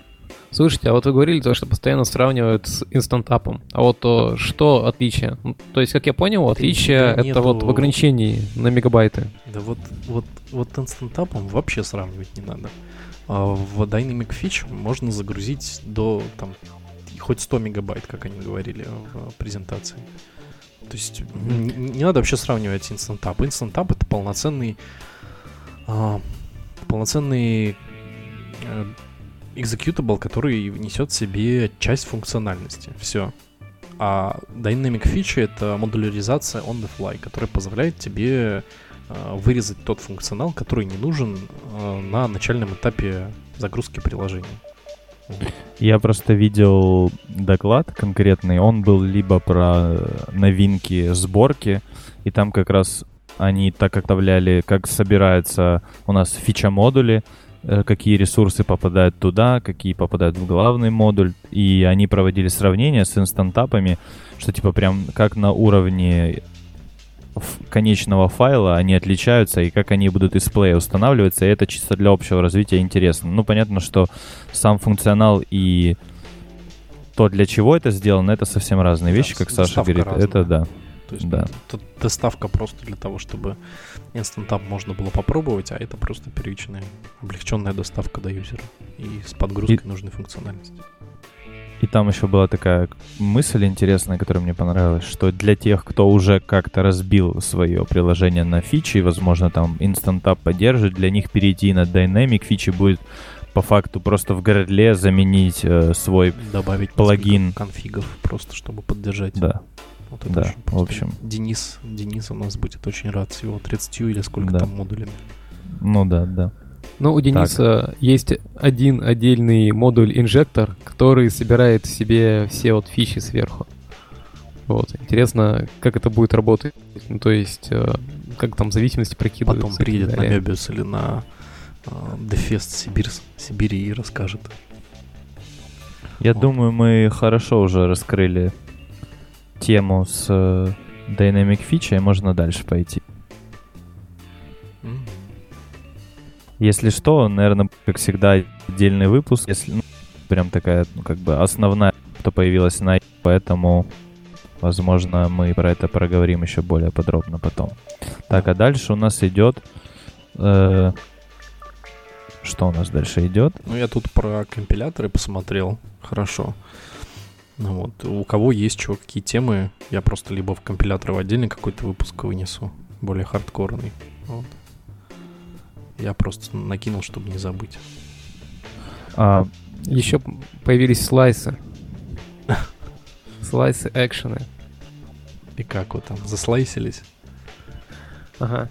Слушайте, а вот вы говорили то, что постоянно сравнивают с Instant App. А вот то, что отличие? То есть, как я понял, отличие это нету... вот в ограничении на мегабайты. Да вот Instant App вообще сравнивать не надо. В Dynamic Feature можно загрузить до там хоть 100 мегабайт, как они говорили в презентации. То есть не надо вообще сравнивать Instant App. Instant App это полноценный executable, который несет в себе часть функциональности. Все. А Dynamic Feature — это модуляризация on the fly, которая позволяет тебе вырезать тот функционал, который не нужен на начальном этапе загрузки приложения. Я просто видел доклад конкретный, он был либо про новинки сборки, и там как раз они так обставляли, как собираются у нас фича-модули, какие ресурсы попадают туда, какие попадают в главный модуль, и они проводили сравнение с инстантапами, что типа прям как на уровне конечного файла они отличаются, и как они будут из плея устанавливаться, и это чисто для общего развития интересно. Ну, понятно, что сам функционал и то, для чего это сделано, это совсем разные вещи, как Саша говорит. Разная. Это да. То есть да. Тут доставка просто для того, чтобы Instant App можно было попробовать, а это просто первичная, облегченная доставка до юзера и с подгрузкой нужной функциональности. И там еще была такая мысль интересная, которая мне понравилась, что для тех, кто уже как-то разбил свое приложение на фичи, возможно, там Instant App поддержит, для них перейти на Dynamic фичи будет по факту просто в Gradle заменить свой добавить плагин. Добавить конфигов просто, чтобы поддержать. Да. Вот это да, в общем. Денис у нас будет очень рад с его 30 или сколько да. там модулями. Ну да. Ну, у Дениса так. есть один отдельный модуль-инжектор, который собирает в себе все вот фичи сверху. Вот. Интересно, как это будет работать. Ну, то есть, как там зависимости прокидываются. Потом приедет на Мебиус или на Дефест Сибири и расскажет. Я думаю, мы хорошо уже раскрыли тему с Dynamic Feature, и можно дальше пойти. Если что, наверное, как всегда, отдельный выпуск. Если прям такая, как бы основная, что появилась на iOS, поэтому, возможно, мы про это проговорим еще более подробно потом. Так, а дальше у нас идет... Что у нас дальше идет? Ну, я тут про компиляторы посмотрел. Хорошо. Вот. У кого есть чего, какие темы, я просто либо в компиляторы в отдельный какой-то выпуск вынесу, более хардкорный. Вот. Я просто накинул, чтобы не забыть. Еще появились слайсы. Слайсы экшены. И как вы там, заслайсились? Ага.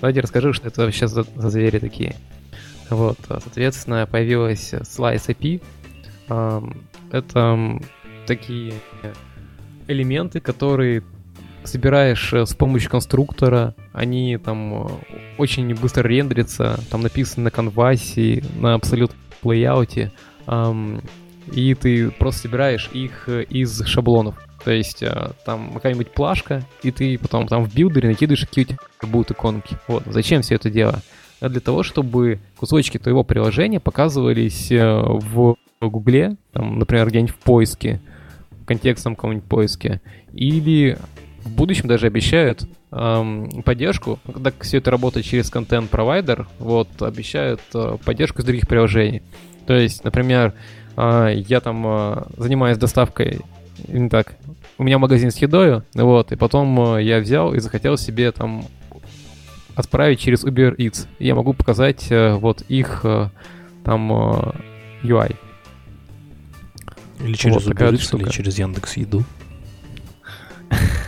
Давайте расскажу, что это сейчас за звери такие. Вот, соответственно, появилась слайс API. Это такие элементы, которые собираешь с помощью конструктора, они там очень быстро рендерятся, там написано на канвасе, на абсолютном лейауте, и ты просто собираешь их из шаблонов. То есть там какая-нибудь плашка, и ты потом там в билдере накидываешь, какие у тебя будут иконки. Вот. Зачем все это дело? Для того, чтобы кусочки твоего приложения показывались в Гугле, там, например, где-нибудь в поиске, в контекстном каком-нибудь поиске, или в будущем даже обещают поддержку, когда все это работает через контент-провайдер, вот, обещают поддержку из других приложений. То есть, например, я там занимаюсь доставкой, не так, у меня магазин с едой, вот, и потом я взял и захотел себе там отправить через Uber Eats. И я могу показать вот их там UI. Или через вот, Uber Eats, или через Яндекс.Еду.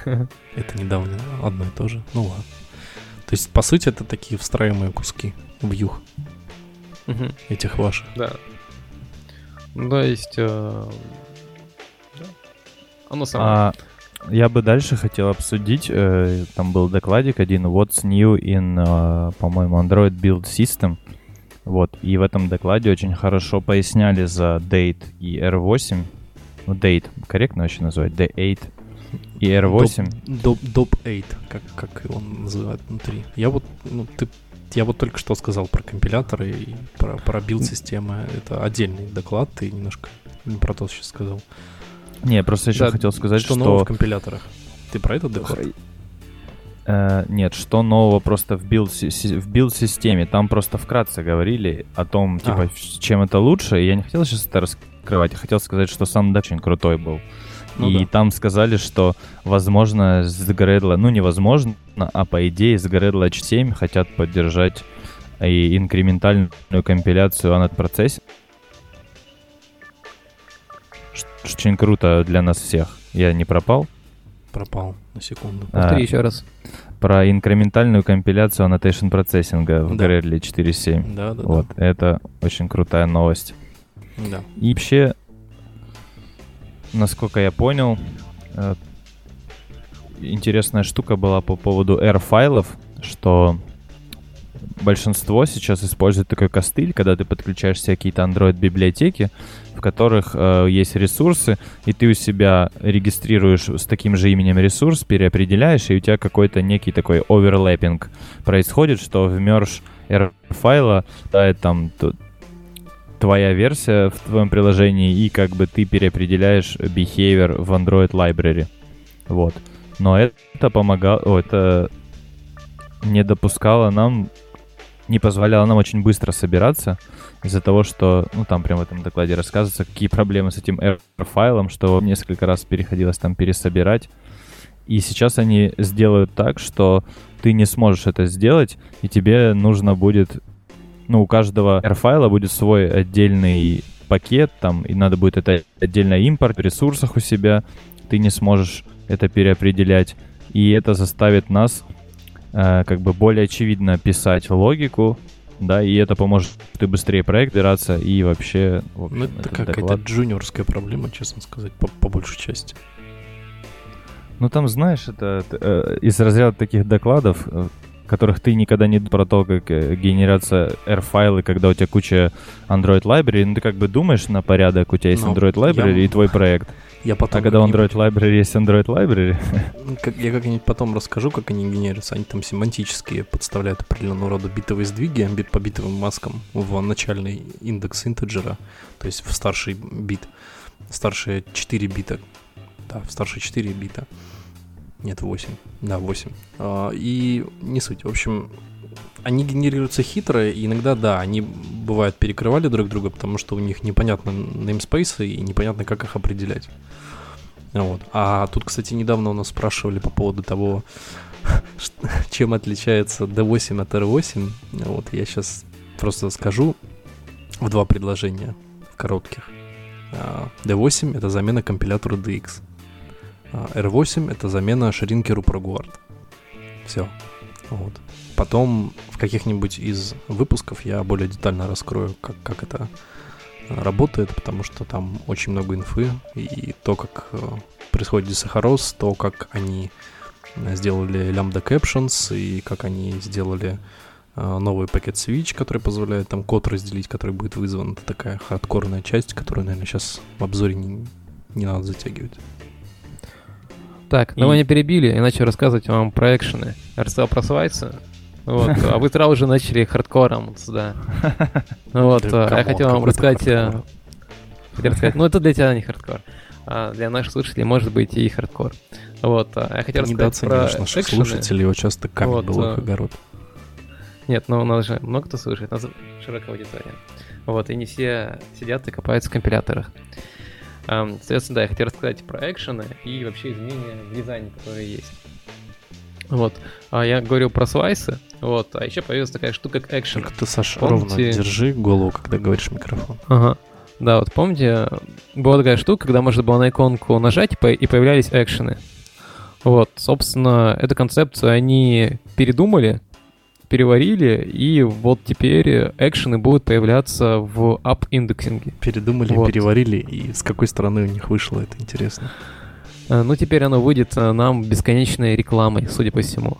Это недавно одно и то же. Ну ладно. То есть, по сути, это такие встраиваемые куски вьюх. Угу. Этих ваших. Да. Ну, то есть... Оно самое. Я бы дальше хотел обсудить. Там был докладик один. What's new in, по-моему, Android Build System. Вот. И в этом докладе очень хорошо поясняли за Date и R8. Ну, Date. Корректно вообще назвать? D8. И R8. Доп 8, как его называют внутри. Я вот, ну, ты Я вот только что сказал про компиляторы и про билд-системы. Это отдельный доклад, ты немножко про то сейчас сказал. Не, я просто еще хотел сказать, что... Что нового в компиляторах? Ты про этот доклад? Нет, что нового просто в билд-системе. Там просто вкратце говорили о том, типа, чем это лучше. И я не хотел сейчас это раскрывать. Я хотел сказать, что сам доклад очень крутой был. Ну, и там сказали, что возможно с Gradle, ну невозможно, а по идее с Gradle H7 хотят поддержать и инкрементальную компиляцию Annotate процесс. Очень круто для нас всех. Я не пропал? Пропал, на секунду. Повтори еще раз. Про инкрементальную компиляцию Annotation процессинга в Gradle 4.7. Да, да, вот, да. Это очень крутая новость. Да. И вообще... Насколько я понял, интересная штука была по поводу R-файлов, что большинство сейчас использует такой костыль, когда ты подключаешься к какие-то Android-библиотеки, в которых есть ресурсы, и ты у себя регистрируешь с таким же именем ресурс, переопределяешь, и у тебя какой-то некий такой оверлэппинг происходит, что в мерж R-файла там... твоя версия в твоем приложении, и как бы ты переопределяешь behavior в Android Library. Вот. Но это помогало... это не допускало нам... не позволяло нам очень быстро собираться из-за того, что... Ну, там прямо в этом докладе рассказывается, какие проблемы с этим R-файлом, что несколько раз приходилось там пересобирать. И сейчас они сделают так, что ты не сможешь это сделать, и тебе нужно будет... Ну, у каждого R-файла будет свой отдельный пакет, там, и надо будет это отдельно импорт в ресурсах у себя, ты не сможешь это переопределять, и это заставит нас как бы более очевидно писать логику, да, и это поможет ты быстрее проект собираться, и вообще... В общем, ну, это какая-то джуниорская проблема, честно сказать, по большей части. Ну, там, знаешь, это из разряда таких докладов... которых ты никогда не думал про то, как генерация R-файлы, когда у тебя куча Android Library, ну ты как бы думаешь на порядок, у тебя есть Android Library и твой проект. Я потом когда у Android Library есть Android Library... Я как-нибудь потом расскажу, как они генерятся. Они там семантические подставляют определенного рода битовые сдвиги по битовым маскам в начальный индекс интеджера, то есть в старший бит, старшие 4 бита. Да, в старшие 4 бита. Нет, 8. Да, 8. И не суть. В общем, они генерируются хитро, и иногда, да, они, бывает, перекрывали друг друга, потому что у них непонятно namespace и непонятно, как их определять. Вот. А тут, кстати, недавно у нас спрашивали по поводу того, чем отличается D8 от R8. Вот, я сейчас просто скажу в два предложения, в коротких. D8 — это замена компилятору DX. R8 — это замена ширинкеру ProGuard. Все. Вот. Потом в каких-нибудь из выпусков я более детально раскрою, как это работает, потому что там очень много инфы, и то, как происходит десахароз, то, как они сделали Lambda Captions, и как они сделали новый пакет switch, который позволяет там код разделить, который будет вызван. Это такая хардкорная часть, которую, наверное, сейчас в обзоре не надо затягивать. Так, но вы меня перебили, я начал рассказывать вам про экшены. Я рассказал про свайцы, вот, а вы сразу же начали хардкором, да. Вот, я хотел вам рассказать, ну это для тебя не хардкор, а для наших слушателей может быть и хардкор. Вот, я хотел рассказать про экшены. Наших слушателей, его часто камень был огород. Нет, ну у нас же много кто слушает, у нас широкая аудитория. Вот, и не все сидят и копаются в компиляторах. Соответственно, да, я хотел рассказать про экшены и вообще изменения в дизайне, которые есть. Вот. Я говорил про слайсы, вот, а еще появилась такая штука, как экшен. Только ты, Саша, помните... ровно держи голову, когда говоришь в микрофон. Ага. Да, вот помните, была такая штука, когда можно было на иконку нажать, и появлялись экшены. Вот, собственно, эту концепцию они передумали, переварили, и вот теперь экшены будут появляться в ап-индексинге. Передумали, вот. Переварили, и с какой стороны у них вышло, это интересно. Ну, теперь оно выйдет нам бесконечной рекламой, судя по всему.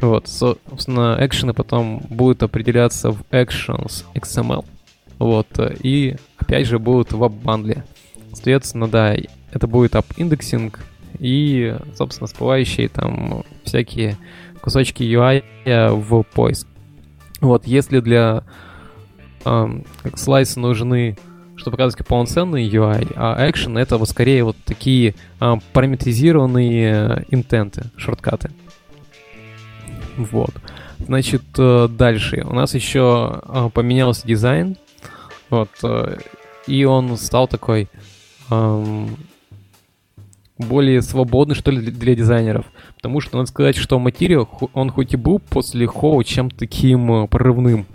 Вот, собственно, экшены потом будут определяться в actions XML. Вот, и опять же будут в app-бандле. Соответственно, да, это будет ап-индексинг, и, собственно, всплывающие там всякие кусочки UI в поиск. Вот, если для слайса нужны, чтобы показывать полноценный UI, а action — это вот скорее вот такие параметризированные интенты, шорткаты. Вот. Значит, дальше. У нас еще поменялся дизайн. Вот. И он стал такой более свободный, что ли, для дизайнеров. Потому что, надо сказать, что материал, он хоть и был после How чем-то таким прорывным,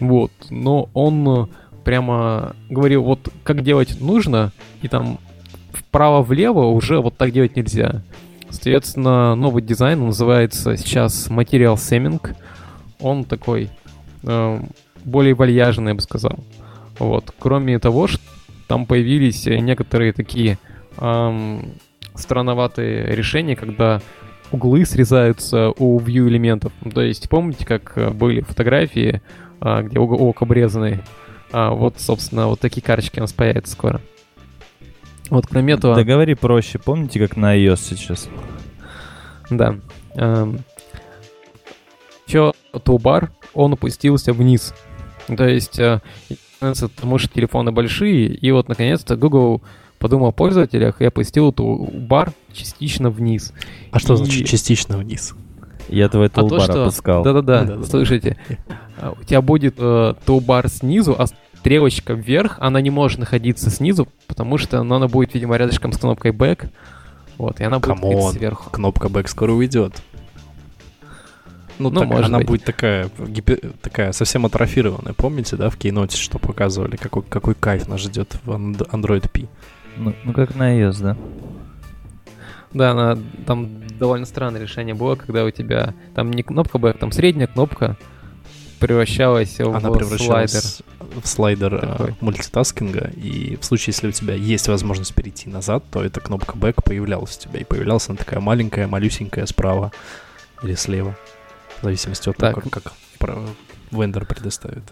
вот, но он прямо говорил, вот как делать нужно, и там вправо-влево уже вот так делать нельзя. Соответственно, новый дизайн, он называется сейчас Material Semming. Он такой более вальяжный, я бы сказал. Вот. Кроме того, что там появились некоторые такие странноватые решения, когда углы срезаются у view элементов. То есть, помните, как были фотографии, где уголок обрезанный? Вот, собственно, вот такие карточки у нас появятся скоро. Вот, кроме этого... Да говори проще. Помните, как на iOS сейчас? Да. Еще toolbar, он опустился вниз. То есть, потому что телефоны большие, и вот, наконец-то, Google подумал о пользователях и опустил toolbar частично вниз. А что значит «частично вниз»? Я твой toolbar опускал. Да-да-да, слушайте. У тебя будет toolbar снизу, а стрелочка вверх, она не может находиться снизу, потому что она будет, видимо, рядышком с кнопкой Back. Вот, и она будет находиться сверху. Кнопка Back скоро уйдет. Ну, так, может она быть. Будет такая совсем атрофированная. Помните, да, в Keynote, что показывали, какой кайф нас ждет в Android P? Ну, как на iOS, да. Да, там довольно странное решение было, когда у тебя там не кнопка Back, там средняя кнопка превращалась в слайдер мультитаскинга, и в случае, если у тебя есть возможность перейти назад, то эта кнопка Back появлялась у тебя, и появлялась она такая маленькая, малюсенькая справа или слева, в зависимости от того, как вендор предоставит.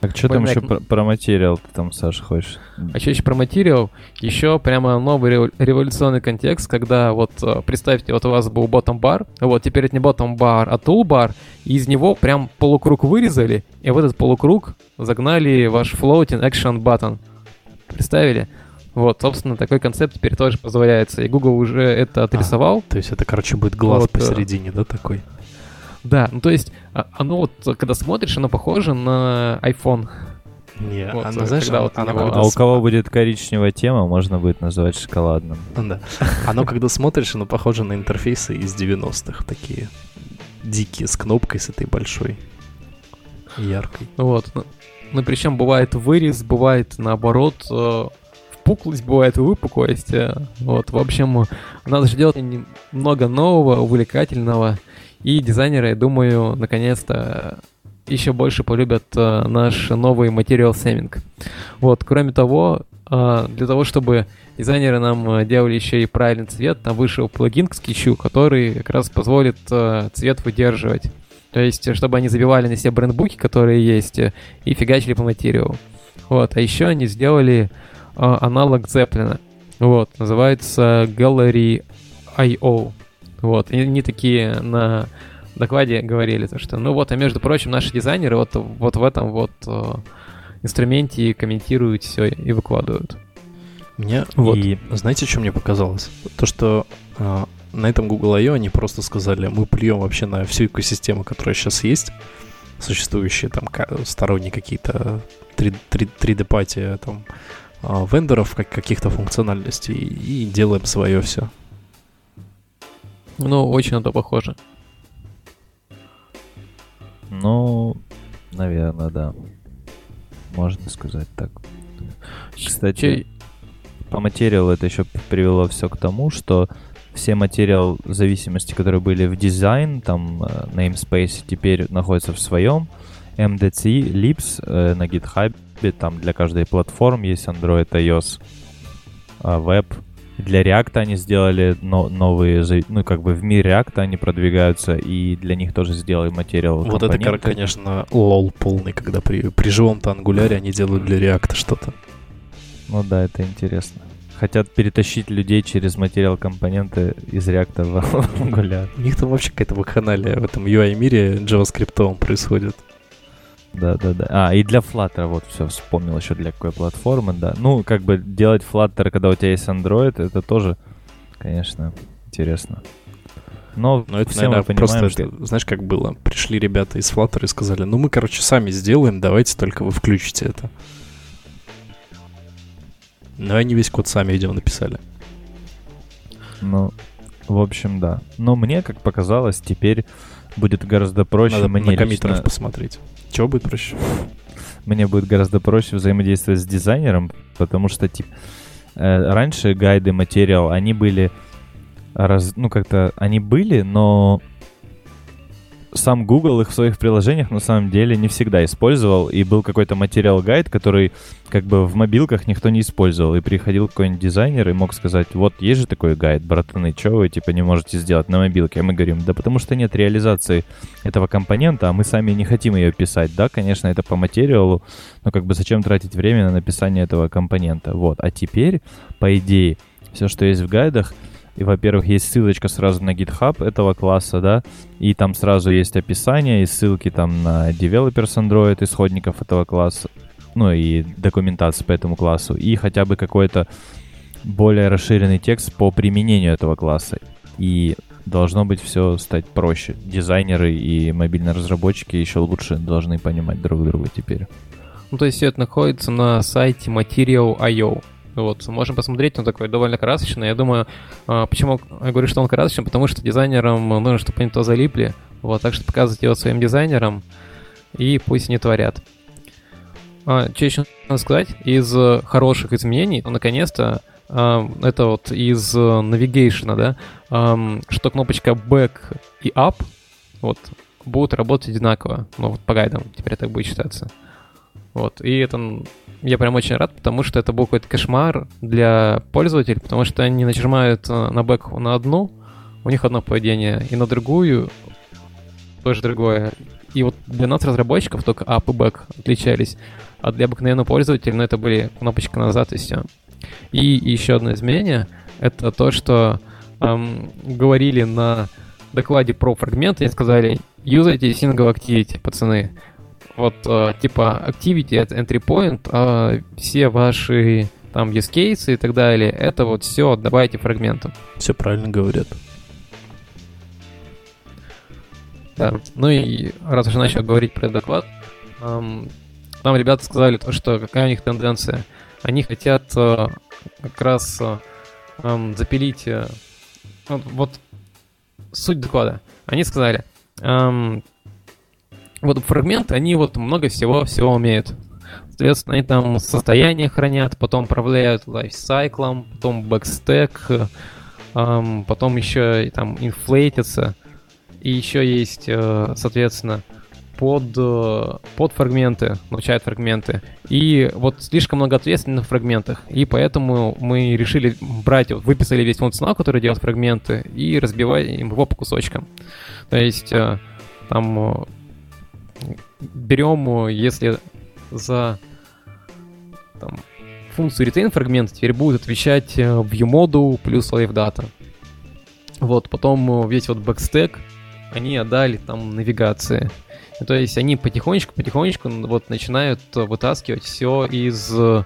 Так, что там еще про материал ты там, Саша, хочешь? А что еще про материал? Еще прямо новый революционный контекст, когда вот, представьте, вот у вас был bottom-бар, вот теперь это не bottom-бар, а toolbar, и из него прям полукруг вырезали, и в этот полукруг загнали ваш floating action button. Представили? Вот, собственно, такой концепт теперь тоже позволяется, и Google уже это отрисовал. То есть это, короче, будет глаз вот, посередине, да, такой? Да, ну то есть оно вот, когда смотришь, оно похоже на iPhone. Не, вот, она, знаешь, когда у кого будет коричневая тема, можно будет называть шоколадным. Да. Оно, когда смотришь, оно похоже на интерфейсы из 90-х, такие дикие, с кнопкой, с этой большой, яркой. Вот, ну причем бывает вырез, бывает наоборот, впуклость, бывает выпуклость. Вот, в общем, нас ждет много нового, увлекательного. И дизайнеры, я думаю, наконец-то еще больше полюбят наш новый Material Semming. Вот, кроме того, для того, чтобы дизайнеры нам делали еще и правильный цвет, там вышел плагин к скетчу, который как раз позволит цвет выдерживать. То есть, чтобы они забивали на себя брендбуки, которые есть, и фигачили по материалу. Вот, а еще они сделали аналог Zeppelin. Вот, называется Gallery I/O. Вот, и они такие на докладе говорили, то, что, ну вот, а между прочим, наши дизайнеры вот в этом вот инструменте комментируют все и выкладывают. Мне, вот. И знаете, что мне показалось? То, что на этом Google I/O они просто сказали, мы плюем вообще на всю экосистему, которая сейчас есть, существующие там сторонние какие-то 3D-пати там вендоров, каких-то функциональностей, и делаем свое все. Ну, очень на то похоже. Ну, наверное, да. Можно сказать так. Кстати, по материалу это еще привело все к тому, что все материалы зависимости, которые были в дизайн, там, namespace, теперь находятся в своем. MDC, Libs на GitHub, там для каждой платформы есть Android, iOS, Web. Для React они сделали новые, ну, как бы в мире React они продвигаются, и для них тоже сделали материал. Вот это, конечно, лол полный, когда при живом-то ангуляре они делают для React что-то. Ну да, это интересно. Хотят перетащить людей через материал-компоненты из React в Angular. У них там вообще какая-то вакханалия в этом UI-мире JavaScript-овом происходит. Да. А, и для Flutter, вот все, вспомнил еще для какой платформы, да. Ну, как бы делать Flutter, когда у тебя есть Android, это тоже, конечно, интересно. Но это, наверное, просто, что... знаешь, как было? Пришли ребята из Flutter и сказали, ну, мы, короче, сами сделаем, давайте только вы включите это. Ну, они весь код сами, видимо, написали. Ну, в общем, да. Но мне, как показалось, теперь будет гораздо проще. Надо мне на коммитеров посмотреть. Чего будет проще? Мне будет гораздо проще взаимодействовать с дизайнером, потому что, типа, раньше гайды, материал, они были... Ну, как-то они были, но сам Google их в своих приложениях на самом деле не всегда использовал. И был какой-то материал-гайд, который как бы в мобилках никто не использовал. И приходил какой-нибудь дизайнер и мог сказать, вот есть же такой гайд, братаны, чего вы типа не можете сделать на мобилке? А мы говорим, да потому что нет реализации этого компонента, а мы сами не хотим ее писать. Да, конечно, это по материалу, но как бы зачем тратить время на написание этого компонента? Вот, а теперь, по идее, все, что есть в гайдах, и, во-первых, есть ссылочка сразу на GitHub этого класса, да, и там сразу есть описание и ссылки там на developers Android, исходников этого класса, ну и документацию по этому классу, и хотя бы какой-то более расширенный текст по применению этого класса. И должно быть все стать проще. Дизайнеры и мобильные разработчики еще лучше должны понимать друг друга теперь. Ну, то есть все это находится на сайте Material.io. Вот, можно посмотреть, он такой довольно красочный. Я думаю, почему я говорю, что он красочный, потому что дизайнерам нужно, чтобы они то залипли. Вот, так что показывать его своим дизайнерам, и пусть они творят. Что еще надо сказать? Из хороших изменений, ну, наконец-то, это вот из Navigation, да, что кнопочка Back и Up вот, будут работать одинаково. Ну, вот по гайдам теперь так будет считаться. Вот, и это... Я прям очень рад, потому что это был какой-то кошмар для пользователей, потому что они нажимают на бэк на одну, у них одно поведение, и на другую тоже другое. И вот для нас, разработчиков, только ап и бэк отличались, а для обыкновенного пользователя, ну, это были кнопочки назад и все. И еще одно изменение, это то, что говорили на докладе про фрагменты, и сказали, юзайте single activity, пацаны. Вот, типа, activity — это entry point, а все ваши там use cases и так далее, это вот все добавите фрагментом. Все правильно говорят. Да. Ну и раз уже начал говорить про доклад, там ребята сказали то, что какая у них тенденция. Они хотят как раз запилить... Вот суть доклада. Они сказали... Вот фрагменты, они вот много всего-всего умеют. Соответственно, они там состояние хранят, потом управляют Lifecycle, потом бэкстэк, потом еще и там инфлейтятся. И еще есть, соответственно, под фрагменты, научают фрагменты. И вот слишком много ответственности на фрагментах. И поэтому мы решили брать, вот выписали весь функционал, который делает фрагменты, и разбивать его по кусочкам. То есть там... Берем, если за там, функцию retain фрагмент теперь будет отвечать view-модул плюс LiveData. Вот, потом весь вот бэкстэк они отдали там навигации. И, то есть они потихонечку вот, начинают вытаскивать все из... за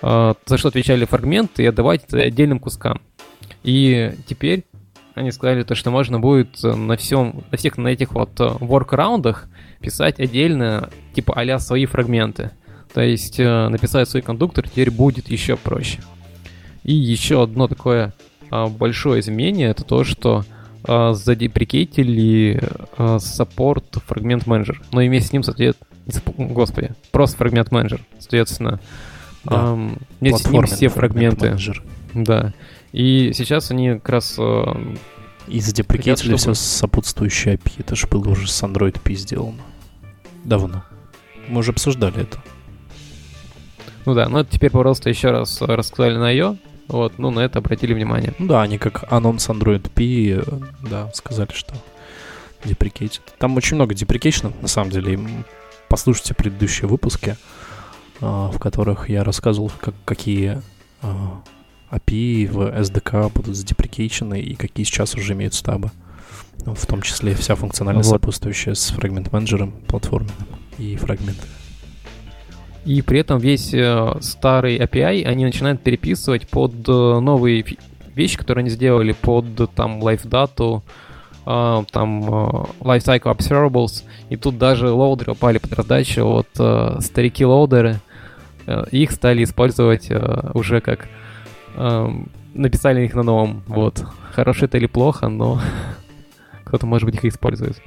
что отвечали фрагменты и отдавать это отдельным кускам. И теперь они сказали, то, что можно будет на всех на этих вот workaround'ах писать отдельно, типа а-ля свои фрагменты. То есть написать свой кондуктор теперь будет еще проще. И еще одно такое большое изменение, это то, что задеприкейтили саппорт фрагмент менеджер. Но вместе с ним, просто фрагмент менеджер. Соответственно, да. Вместе с ним все фрагменты. Да. И сейчас они как раз... И задеприкетили все сопутствующие API. Это же было уже с Android P сделано. Давно. Мы уже обсуждали это. Ну да, но это теперь просто еще раз рассказали на I/O. Вот, ну на это обратили внимание. Ну да, они как анонс Android P, да, сказали, что деприкетит. Там очень много деприкейшнов, на самом деле. Послушайте предыдущие выпуски, в которых я рассказывал, какие... API в SDK будут задеприкейчены и какие сейчас уже имеют стабы. В том числе вся функциональность, сопутствующая с фрагмент-менеджером платформенным. и фрагменты. И при этом весь старый API они начинают переписывать под новые вещи, которые они сделали, под там LiveData, там Lifecycle Observables, и тут даже лоудеры упали под раздачу, вот старики-лоудеры, их стали использовать уже как... написали их на новом, вот. Хорошо это или плохо, но кто-то, может быть, их использует.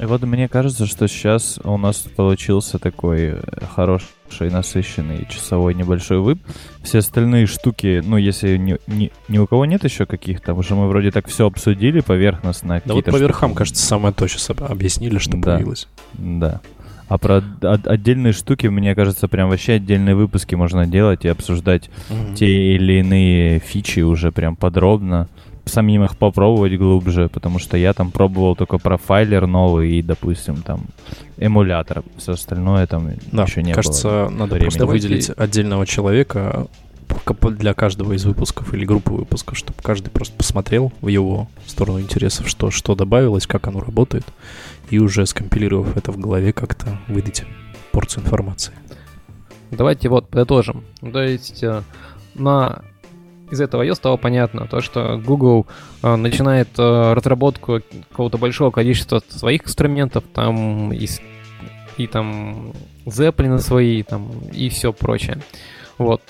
И вот мне кажется, что сейчас у нас получился такой хороший, насыщенный часовой небольшой вып. Все остальные штуки, ну, если ни у кого нет еще каких-то, потому что мы вроде так все обсудили поверхностно. Да вот по верхам, кажется, самое то сейчас объяснили, что появилось. Да. А про отдельные штуки, мне кажется, прям вообще отдельные выпуски можно делать и обсуждать те или иные фичи уже прям подробно. Самим их попробовать глубже, потому что я там пробовал только профайлер новый и, допустим, там эмулятор. Все остальное там еще не было. Кажется, надо просто выделить отдельного человека для каждого из выпусков или группы выпусков, чтобы каждый просто посмотрел в его сторону интересов, что добавилось, как оно работает, и уже скомпилировав это в голове, как-то выдать порцию информации. Давайте вот подытожим. То есть из этого iOS стало понятно, то, что Google начинает разработку какого-то большого количества своих инструментов, там и там Zeppelin свои, там, и все прочее. Вот.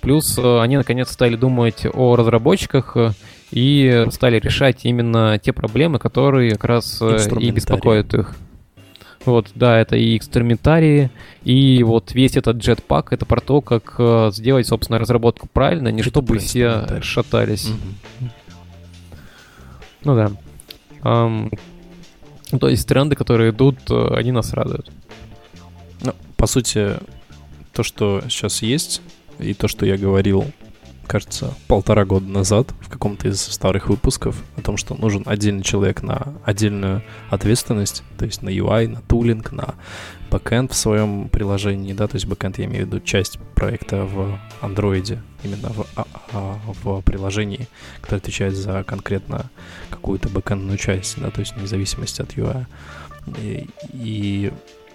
Плюс они наконец стали думать о разработчиках и стали решать именно те проблемы, которые как раз и беспокоят их. Вот, да, это и инструментарии, и вот весь этот Jetpack — это про то, как сделать, собственно, разработку правильно, не чтобы все шатались. Ну да. То есть тренды, которые идут, они нас радуют. Ну, по сути, то, что сейчас есть, и то, что я говорил, кажется, 1,5 года назад в каком-то из старых выпусков о том, что нужен отдельный человек на отдельную ответственность, то есть на UI, на тулинг, на бэкэнд в своем приложении, да, то есть бэкэнд я имею в виду часть проекта в Android, именно в приложении, которое отвечает за конкретно какую-то бэкэндную часть, да, то есть вне зависимости от UI. И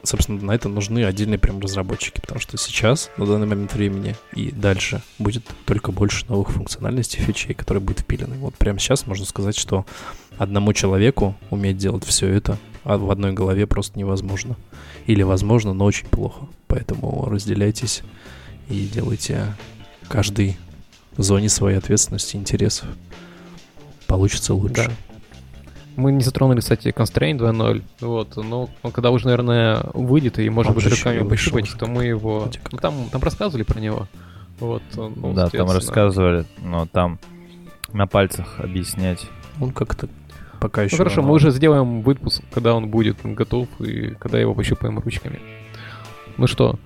собственно, на это нужны отдельные прям разработчики, потому что сейчас, на данный момент времени и дальше будет только больше новых функциональностей, фичей, которые будут впилены. Вот прямо сейчас можно сказать, что одному человеку уметь делать все это в одной голове просто невозможно. Или возможно, но очень плохо. Поэтому разделяйтесь и делайте каждый в зоне своей ответственности и интересов. Получится лучше. Да. Мы не затронули, кстати, Constraint 2.0, вот, но когда уже, наверное, выйдет и, может быть, руками пощупать, то мы его... Ну, там рассказывали про него, вот. Ну, да, там рассказывали, но там на пальцах объяснять. Он как-то пока еще... Ну, хорошо, мы уже сделаем выпуск, когда он будет готов и когда его пощупаем ручками. Ну что,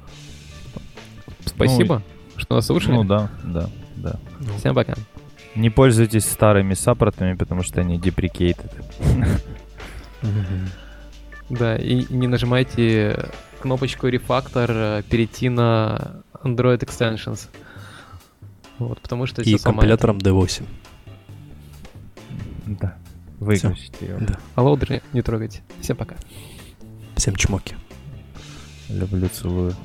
спасибо, что нас слушали. Ну да. Всем пока. Не пользуйтесь старыми саппортами, потому что они деприкейтед. Да, и не нажимайте кнопочку «Рефактор», перейти на Android Extensions. Вот, потому что и компилятором D8. Да, выключите его. А лоудеры не трогайте. Всем пока. Всем чмоки. Люблю, целую.